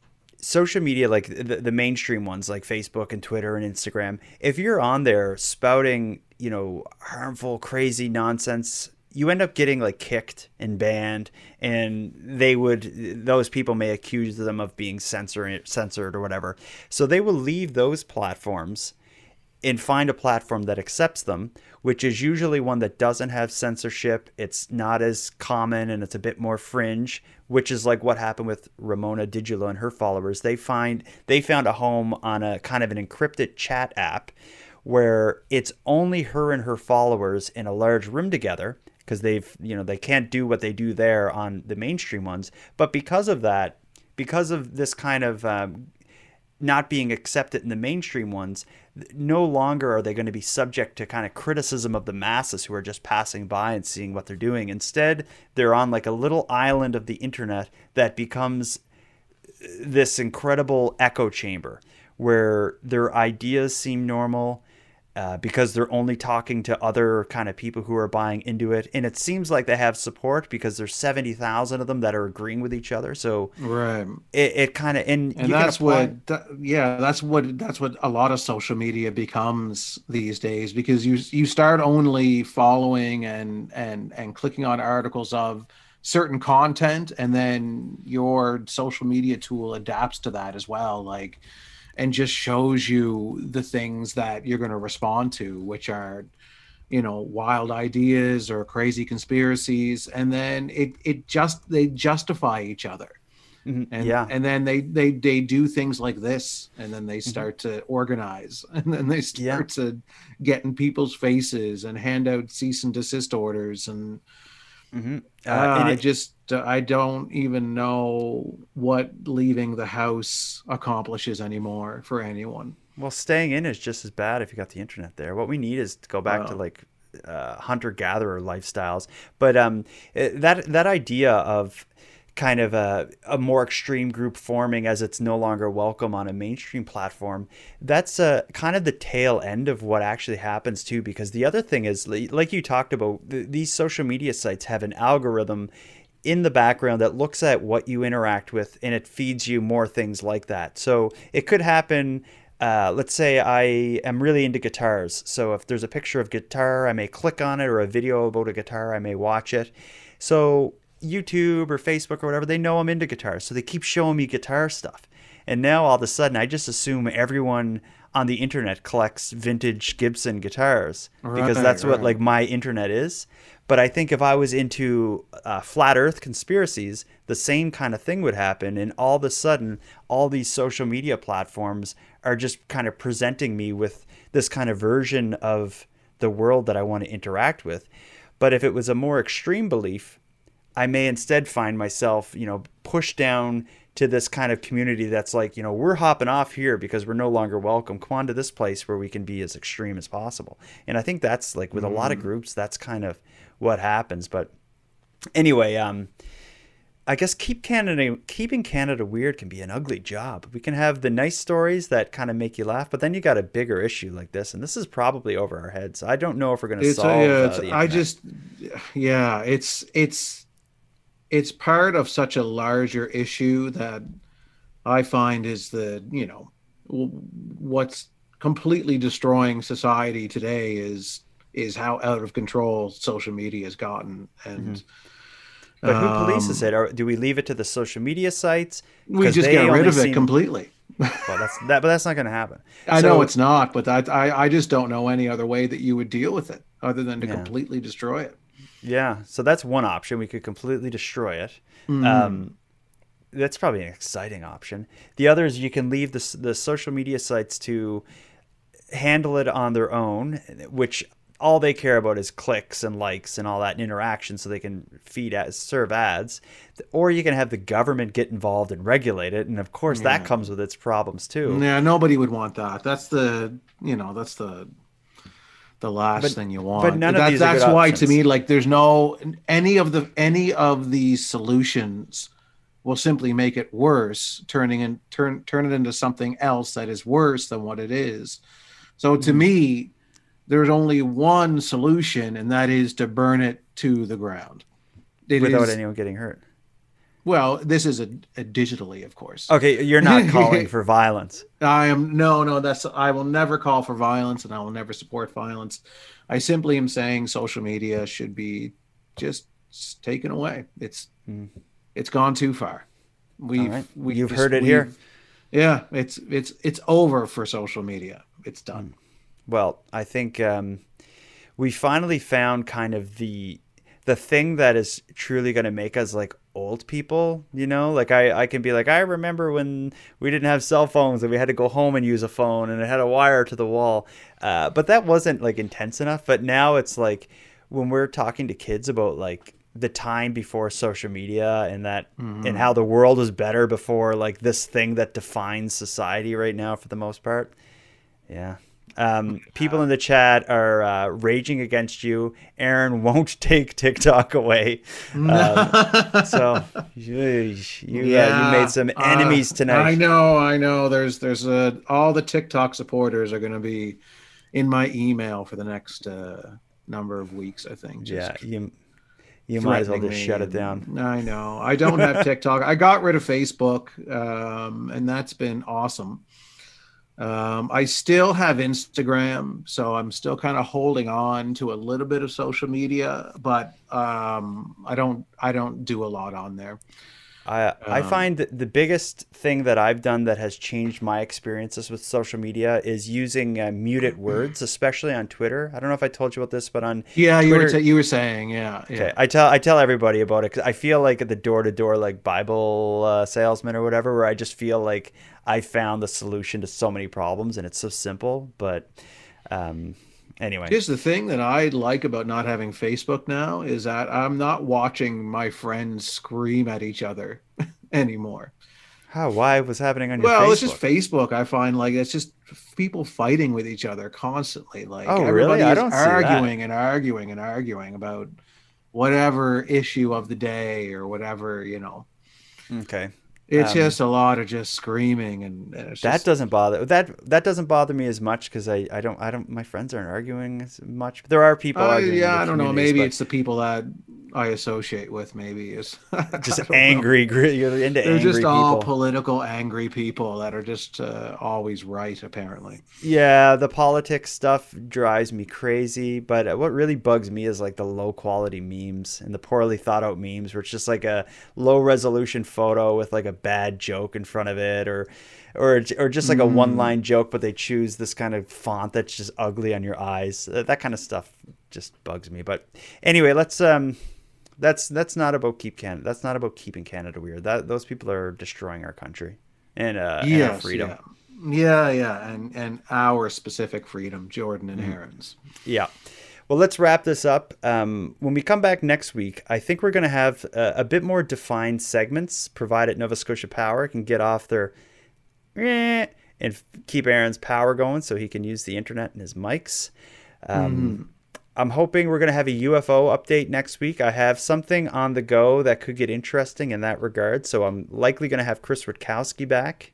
social media, like the, the mainstream ones like Facebook and Twitter and Instagram. If you're on there spouting, you know, harmful, crazy nonsense, you end up getting like kicked and banned, and they would, those people may accuse them of being censored, censored or whatever. So they will leave those platforms and find a platform that accepts them, which is usually one that doesn't have censorship. It's not as common and it's a bit more fringe, which is like what happened with Romana Didulo and her followers. They find they found a home on a kind of an encrypted chat app where it's only her and her followers in a large room together, because they've, you know, they can't do what they do there on the mainstream ones. But because of that, because of this kind of um, not being accepted in the mainstream ones, no longer are they going to be subject to kind of criticism of the masses who are just passing by and seeing what they're doing. Instead, they're on like a little island of the internet that becomes this incredible echo chamber where their ideas seem normal uh, because they're only talking to other kind of people who are buying into it. And it seems like they have support because there's seventy thousand of them that are agreeing with each other. So right. it, it kind of, and, and you that's can apply... what, that, yeah, that's what, that's what a lot of social media becomes these days, because you, you start only following and, and, and clicking on articles of certain content. And then your social media tool adapts to that as well. Like, and just shows you the things that you're going to respond to, which are, you know, wild ideas or crazy conspiracies. And then it, it just, they justify each other. Mm-hmm. And, yeah. and then they, they, they do things like this, and then they start mm-hmm. to organize, and then they start yeah. to get in people's faces and hand out cease and desist orders. And, mm-hmm. uh, uh, and it, I just, I don't even know what leaving the house accomplishes anymore for anyone. Well, staying in is just as bad if you got the internet there. What we need is to go back oh. to like uh, hunter-gatherer lifestyles. But um, that that idea of kind of a, a more extreme group forming as it's no longer welcome on a mainstream platform, that's a, kind of the tail end of what actually happens too. Because the other thing is, like you talked about, th- these social media sites have an algorithm in the background that looks at what you interact with, and it feeds you more things like that. So it could happen. Uh, let's say I am really into guitars. So if there's a picture of guitar, I may click on it, or a video about a guitar, I may watch it. So YouTube or Facebook or whatever, they know I'm into guitars, so they keep showing me guitar stuff. And now all of a sudden, I just assume everyone on the internet collects vintage Gibson guitars, right, because that's right. what like my internet is. But I think if I was into uh, flat earth conspiracies, the same kind of thing would happen. And all of a sudden, all these social media platforms are just kind of presenting me with this kind of version of the world that I want to interact with. But if it was a more extreme belief, I may instead find myself, you know, pushed down to this kind of community that's like, you know, we're hopping off here because we're no longer welcome. Come on to this place where we can be as extreme as possible. And I think that's like with mm. a lot of groups, that's kind of what happens. But anyway, um, I guess keep Canada, keeping Canada weird can be an ugly job. We can have the nice stories that kind of make you laugh, but then you got a bigger issue like this, and this is probably over our heads. I don't know if we're going to solve uh, it's, the I just, yeah, it's it's it's part of such a larger issue that I find is the, you know, what's completely destroying society today is is how out of control social media has gotten, and. Mm-hmm. But who polices it? Or do we leave it to the social media sites? We just get rid of it seem... completely. Well, that's that, but that's not going to happen. I so, know it's not, but that, I I just don't know any other way that you would deal with it other than to yeah. completely destroy it. Yeah, so that's one option. We could completely destroy it. Mm. Um, that's probably an exciting option. The other is you can leave the the social media sites to handle it on their own, which. All they care about is clicks and likes and all that and interaction, so they can feed ads, serve ads. Or you can have the government get involved and regulate it, and of course yeah. that comes with its problems too. Yeah, nobody would want that. That's the you know that's the the last but, thing you want. But none that, of these that's are good why options. To me, like, there's no any of the any of these solutions will simply make it worse, turning and turn turn it into something else that is worse than what it is. So to mm. me. There's only one solution, and that is to burn it to the ground. It Without is, anyone getting hurt. Well, this is a, a digitally, of course. Okay, you're not calling for violence. I am. No, no, that's I will never call for violence, and I will never support violence. I simply am saying social media should be just taken away. It's mm. it's gone too far. We've, right. we've You've just, heard it here. Yeah, it's it's it's over for social media. It's done. Mm. Well, I think um, we finally found kind of the the thing that is truly going to make us like old people, you know, like I, I can be like, I remember when we didn't have cell phones and we had to go home and use a phone and it had a wire to the wall. Uh, but that wasn't like intense enough. But now it's like when we're talking to kids about like the time before social media and that mm-hmm. and how the world was better before like this thing that defines society right now for the most part. Yeah. Um, people in the chat are uh, raging against you. Aaron won't take TikTok away. Um, so you, you, yeah, uh, you made some enemies uh, tonight. I know, I know. There's, there's a, all the TikTok supporters are going to be in my email for the next uh, number of weeks, I think. Just yeah, you, you might as well just shut it down. I know. I don't have TikTok. I got rid of Facebook, um, and that's been awesome. Um, I still have Instagram, so I'm still kind of holding on to a little bit of social media, but um, I don't I don't do a lot on there. I, um, I find that the biggest thing that I've done that has changed my experiences with social media is using uh, muted words, especially on Twitter. I don't know if I told you about this, but on yeah, Twitter, you were t- you were saying yeah. Okay, yeah. I tell I tell everybody about it because I feel like at the door to door like Bible uh, salesman or whatever, where I just feel like I found the solution to so many problems and it's so simple. But um, anyway, here's the thing that I like about not having Facebook now is that I'm not watching my friends scream at each other anymore. How? Why? What's happening on your well, Facebook? Well, it's just Facebook. I find like it's just people fighting with each other constantly. Like oh, everybody really? I don't arguing see that. and arguing and arguing about whatever issue of the day or whatever, you know. Okay. It's um, just a lot of just screaming, and, and it's that just, doesn't bother that that doesn't bother me as much because I, I don't I don't my friends aren't arguing as much. There are people. Uh, arguing yeah, I don't know. Maybe but, it's the people that I associate with. Maybe is just angry. You're into They're angry just people. All political angry people that are just uh, always right. Apparently. Yeah, the politics stuff drives me crazy. But what really bugs me is like the low quality memes and the poorly thought out memes, where it's just like a low resolution photo with like a bad joke in front of it or or or just like a mm. one line joke, but they choose this kind of font that's just ugly on your eyes. That kind of stuff just bugs me. But anyway, let's um that's that's not about keep Canada that's not about keeping Canada weird. That those people are destroying our country and uh yes, and our freedom. Yeah. yeah yeah and and our specific freedom, Jordan and mm. Aaron's. Yeah. Well, let's wrap this up. Um, when we come back next week, I think we're going to have a, a bit more defined segments, provided Nova Scotia Power can get off their eh, and keep Aaron's power going so he can use the internet and his mics. Um, mm. I'm hoping we're going to have a U F O update next week. I have something on the go that could get interesting in that regard. So I'm likely going to have Chris Rutkowski back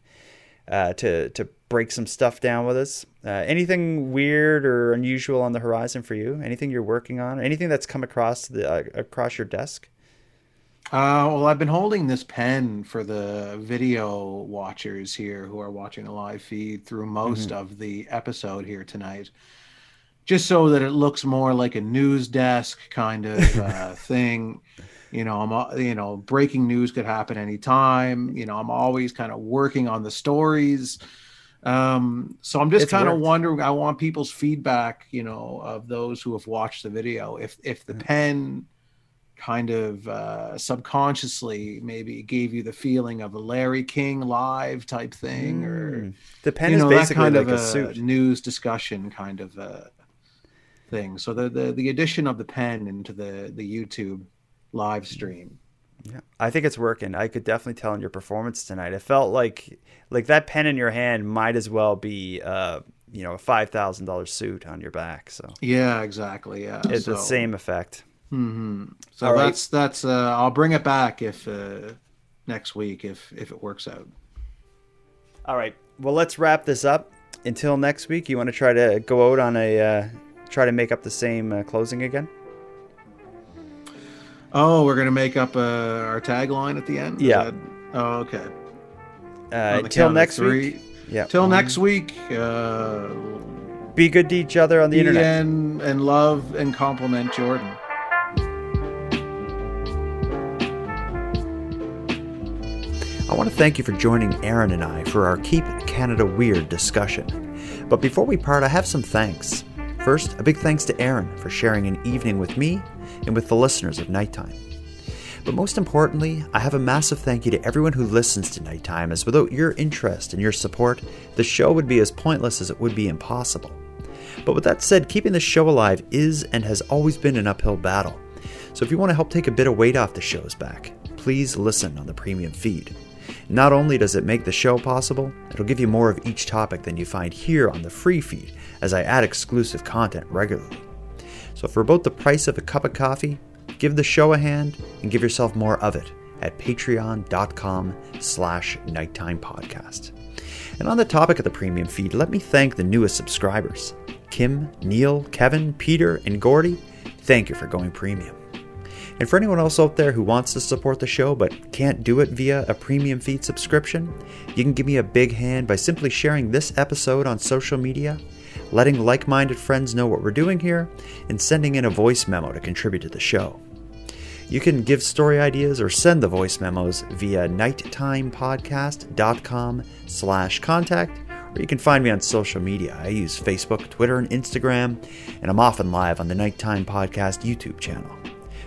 uh, to, to break some stuff down with us. Uh, anything weird or unusual on the horizon for you? Anything you're working on? Anything that's come across the uh, across your desk? Uh, well, I've been holding this pen for the video watchers here who are watching a live feed through most mm-hmm. of the episode here tonight, just so that it looks more like a news desk kind of uh, thing. You know, I'm, you know, breaking news could happen anytime. You know, I'm always kind of working on the stories. Um, so I'm just kind of wondering, I want people's feedback, you know, of those who have watched the video, if, if the mm-hmm. pen kind of uh, subconsciously maybe gave you the feeling of a Larry King live type thing, or the pen is know, basically kind like of a, a suit. News discussion kind of a thing. So the, the, the addition of the pen into the, the YouTube live stream. Yeah, I think it's working. I could definitely tell in your performance tonight. It felt like like that pen in your hand might as well be, uh, you know, a five thousand dollars suit on your back. So yeah, exactly. Yeah, it's so, the same effect. Mm-hmm. So all that's right. that's. Uh, I'll bring it back if uh, next week if if it works out. All right. Well, let's wrap this up. Until next week, you want to try to go out on a uh, try to make up the same uh, closing again. Oh, we're gonna make up uh, our tagline at the end. Yeah. That... Oh, okay. Uh, till next week. Yeah. Till um, next week. Uh, be good to each other on the internet. And, and love and compliment Jordan. I want to thank you for joining Aaron and I for our Keep Canada Weird discussion. But before we part, I have some thanks. First, a big thanks to Aaron for sharing an evening with me and with the listeners of Nighttime. But most importantly, I have a massive thank you to everyone who listens to Nighttime, as without your interest and your support, the show would be as pointless as it would be impossible. But with that said, keeping the show alive is and has always been an uphill battle. So if you want to help take a bit of weight off the show's back, please listen on the premium feed. Not only does it make the show possible, it'll give you more of each topic than you find here on the free feed, as I add exclusive content regularly. So for about the price of a cup of coffee, give the show a hand and give yourself more of it at patreon.com slash nighttime podcast. And on the topic of the premium feed, let me thank the newest subscribers, Kim, Neil, Kevin, Peter, and Gordy. Thank you for going premium. And for anyone else out there who wants to support the show but can't do it via a premium feed subscription, you can give me a big hand by simply sharing this episode on social media, letting like-minded friends know what we're doing here, and sending in a voice memo to contribute to the show. You can give story ideas or send the voice memos via nighttimepodcast.com slash contact, or you can find me on social media. I use Facebook, Twitter, and Instagram, and I'm often live on the Nighttime Podcast YouTube channel.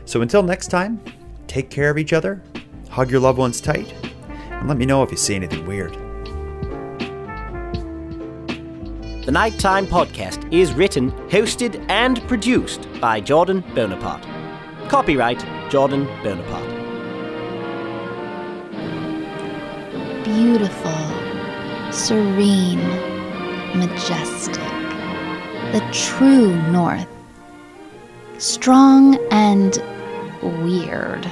So until next time, take care of each other, hug your loved ones tight, and let me know if you see anything weird. The Nighttime Podcast is written, hosted, and produced by Jordan Bonaparte. Copyright Jordan Bonaparte. Beautiful, serene, majestic, the true north. Strong and weird.